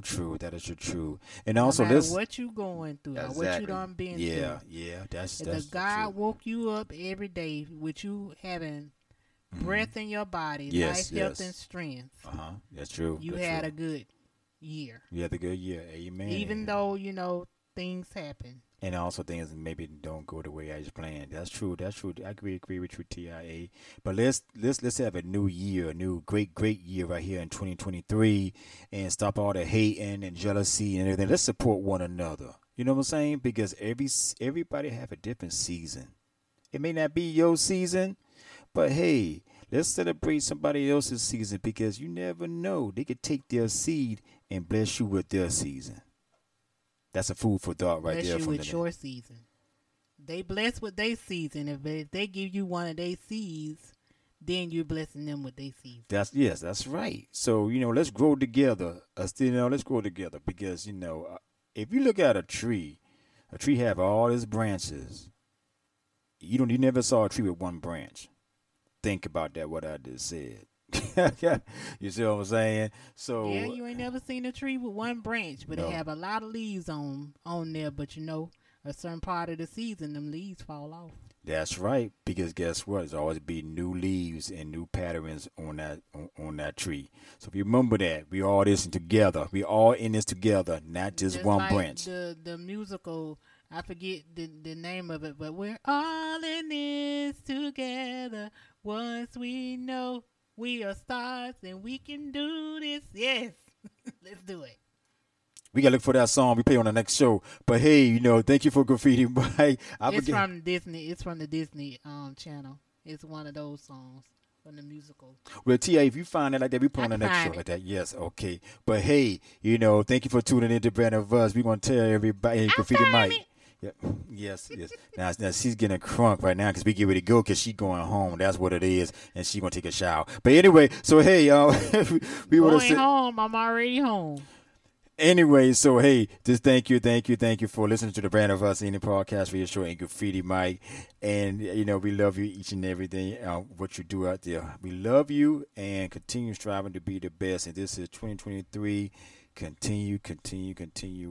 true. That is so true. And also, no matter what you going through, exactly, or what you done been through. Yeah, that's God true. Woke you up every day with you having breath in your body, life, health, and strength. That's true. You had a good year. You had a good year. Amen. Even though, things happen. And also things maybe don't go the way I was planned. That's true. I agree with you, TIA. But let's have a new year, a new great year right here in 2023, and stop all the hating and jealousy and everything. Let's support one another. You know what I'm saying? Because everybody have a different season. It may not be your season, but hey, let's celebrate somebody else's season, because you never know. They could take their seed and bless you with their season. That's a food for thought right there. Bless you with your season. They bless with their season. If they give you one of their seeds, then you're blessing them with their seeds. That's right. So, let's grow together. Let's grow together, because, if you look at a tree have all its branches. You never saw a tree with one branch. Think about that, what I just said. You see what I'm saying? So yeah, you ain't never seen a tree with one branch, but it have a lot of leaves on there. But a certain part of the season, them leaves fall off. That's right, because guess what? There's always be new leaves and new patterns on that tree. So if you remember that, we all this together. We all in this together, not just one like branch. The musical, I forget the name of it, but we're all in this together. Once we know we are stars and we can do this, yes, let's do it. We got to look for that song we play on the next show. But, hey, thank you for Graffiti Mike. From Disney. It's from the Disney channel. It's one of those songs from the musical. Well, T.A., if you find it like that, we put on the next show like that. Yes, okay. But, hey, thank you for tuning in to Brand of Us. We're going to tell everybody Graffiti Mike. Yep. Yes. Now she's getting crunk right now because we get ready to go because she's going home. That's what it is, and she's going to take a shower. But anyway, so, hey, y'all. we going home. I'm already home. Anyway, so hey, just thank you for listening to the Brand of Us in the podcast for your show and Graffiti Mike. And we love you each and everything, what you do out there. We love you and continue striving to be the best. And this is 2023. Continue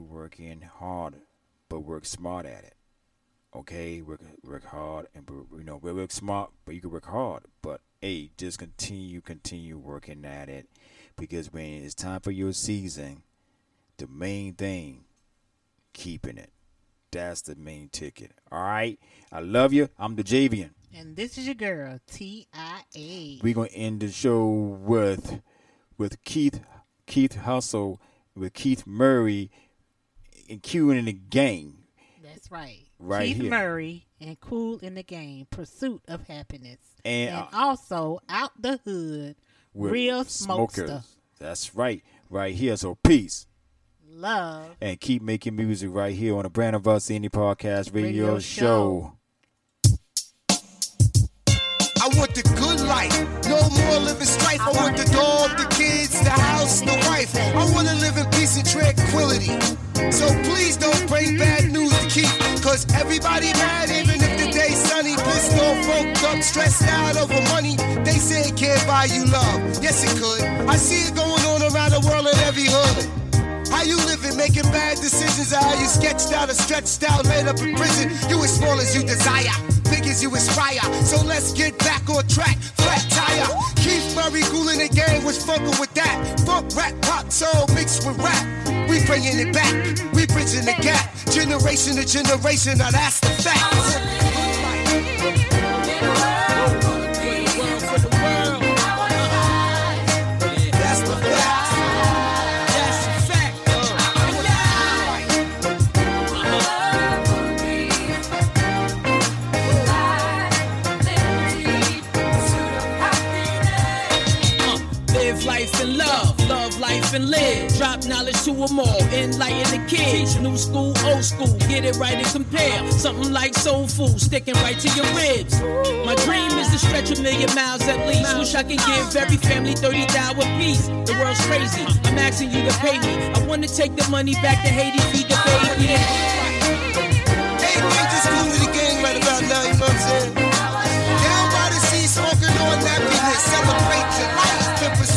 working hard, but work smart at it. Okay, work hard and work smart, but you can work hard. But hey, just continue working at it, because when it's time for your season. The main thing, keeping it. That's the main ticket. All right? I love you. I'm the Javian. And this is your girl, TIA. We're going to end the show with Keith Hustle, with Keith Murray, and Q in the Game. That's right. Right Keith here. Murray and Cool in the Game, Pursuit of Happiness. And also, Out the Hood, Real Smokester. That's right. Right here. So, peace. Love. And keep making music right here on the Brand of Us Indie Podcast Radio Show. I want the good life. No more living strife. I want the dog, the kids, the house, the wife. I want to live in peace and tranquility. So please don't bring bad news to keep. Because everybody mad, even if the day's sunny. Pissed off, fucked up, stressed out over money. They say it can't buy you love. Yes, it could. I see it going on around the world in every hood. How you living, making bad decisions? Or how you sketched out or stretched out, laid up in prison? You as small as you desire, big as you aspire. So let's get back on track, flat tire. Keith Murray, Cool in the Game, was fucking with that. Funk, rap, pop, soul, mixed with rap. We bringing it back, we bridging the gap. Generation to generation, now that's the fact. I wanna live in the world, wanna be one for the world. I wanna rise, yeah. That's the fact. Life and love, life and live. Drop knowledge to them all, enlighten the kids. New school, old school, get it right and compare. Something like soul food, sticking right to your ribs. My dream is to stretch 1 million miles at least. Wish I could give every family 30,000 apiece. The world's crazy, I'm asking you to pay me. I want to take the money back to Haiti, feed the baby. Hey, we just moved to the game right about now, you know what I'm saying? Down by the sea, smoking on happiness, celebrate your life.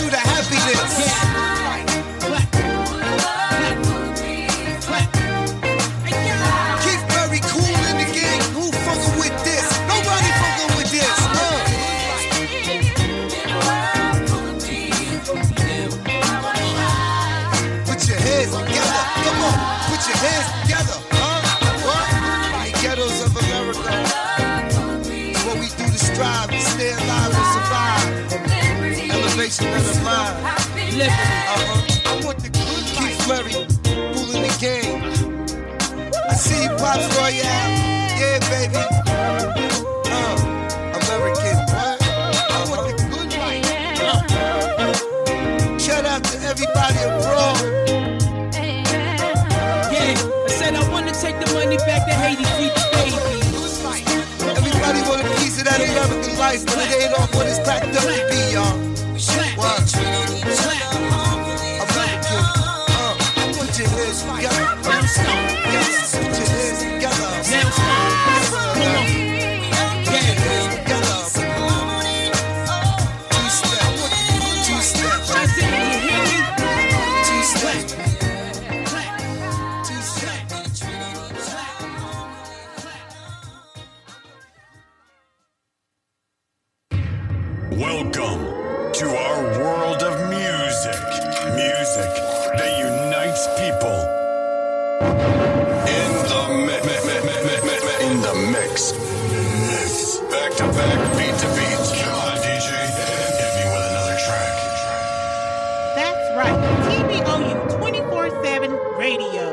The happiness. Keith Murray, Cool in the Game. Who fucking with this? Nobody fucking with this. Put your hands together. Come on, put your hands together. What? The ghettos of America. What we do to strive, to stay alive and survive. Elevation of the mind. I want the good life. Keith Murray, Cool in the Game. I see you, Pops Royale. Yeah, baby. American. What? I want the good life. Shout out to everybody abroad. Yeah, I said I want to take the money back to Haiti, feed the baby. Everybody want a piece of that American life, but it ain't off what it's packed up to be, y'all. Welcome to our world of music. Music that unites people. In the mix. Back to back, beat to beat. Come on, DJ. Hit me with another track. That's right. TBOU 24/7 Radio.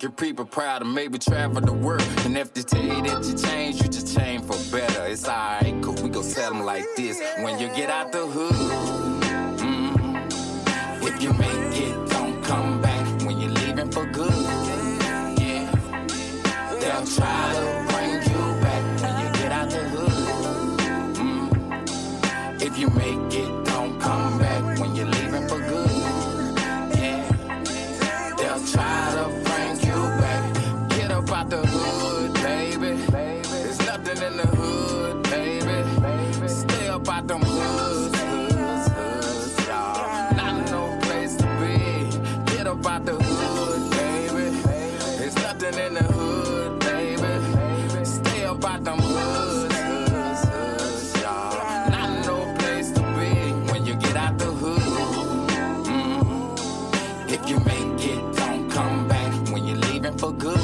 Your people proud and maybe travel the world. And if they tell you that you just change for better. It's alright, cause we gon' tell them like this. When you get out the hood, if you make it, don't come back. When you're leaving for good, yeah, they'll try to bring you back. When you get out the hood, if you make it, don't come back. When you're leaving for good, yeah, they'll try to bring the hood, baby. There's nothing in the hood, baby. Stay up out them hoods, y'all. Not no place to be. Get up out the hood, baby. There's nothing in the hood, baby. Stay up out them hoods, y'all. Not no place to be when you get out the hood. If you make it, don't come back when you're leaving for good.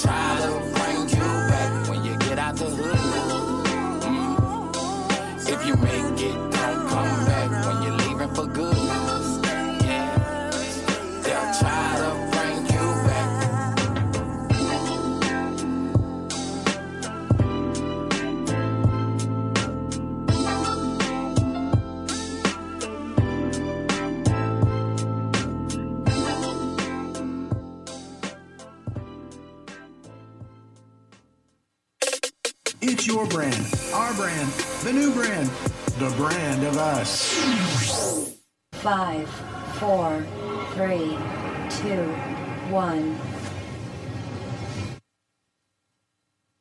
Try to bring you back when you get out the hood. If you make it, don't come back when you're leaving for good. Yeah, they'll try to bring you your brand, our brand, the new brand, the brand of us. 5, 4, 3, 2, 1.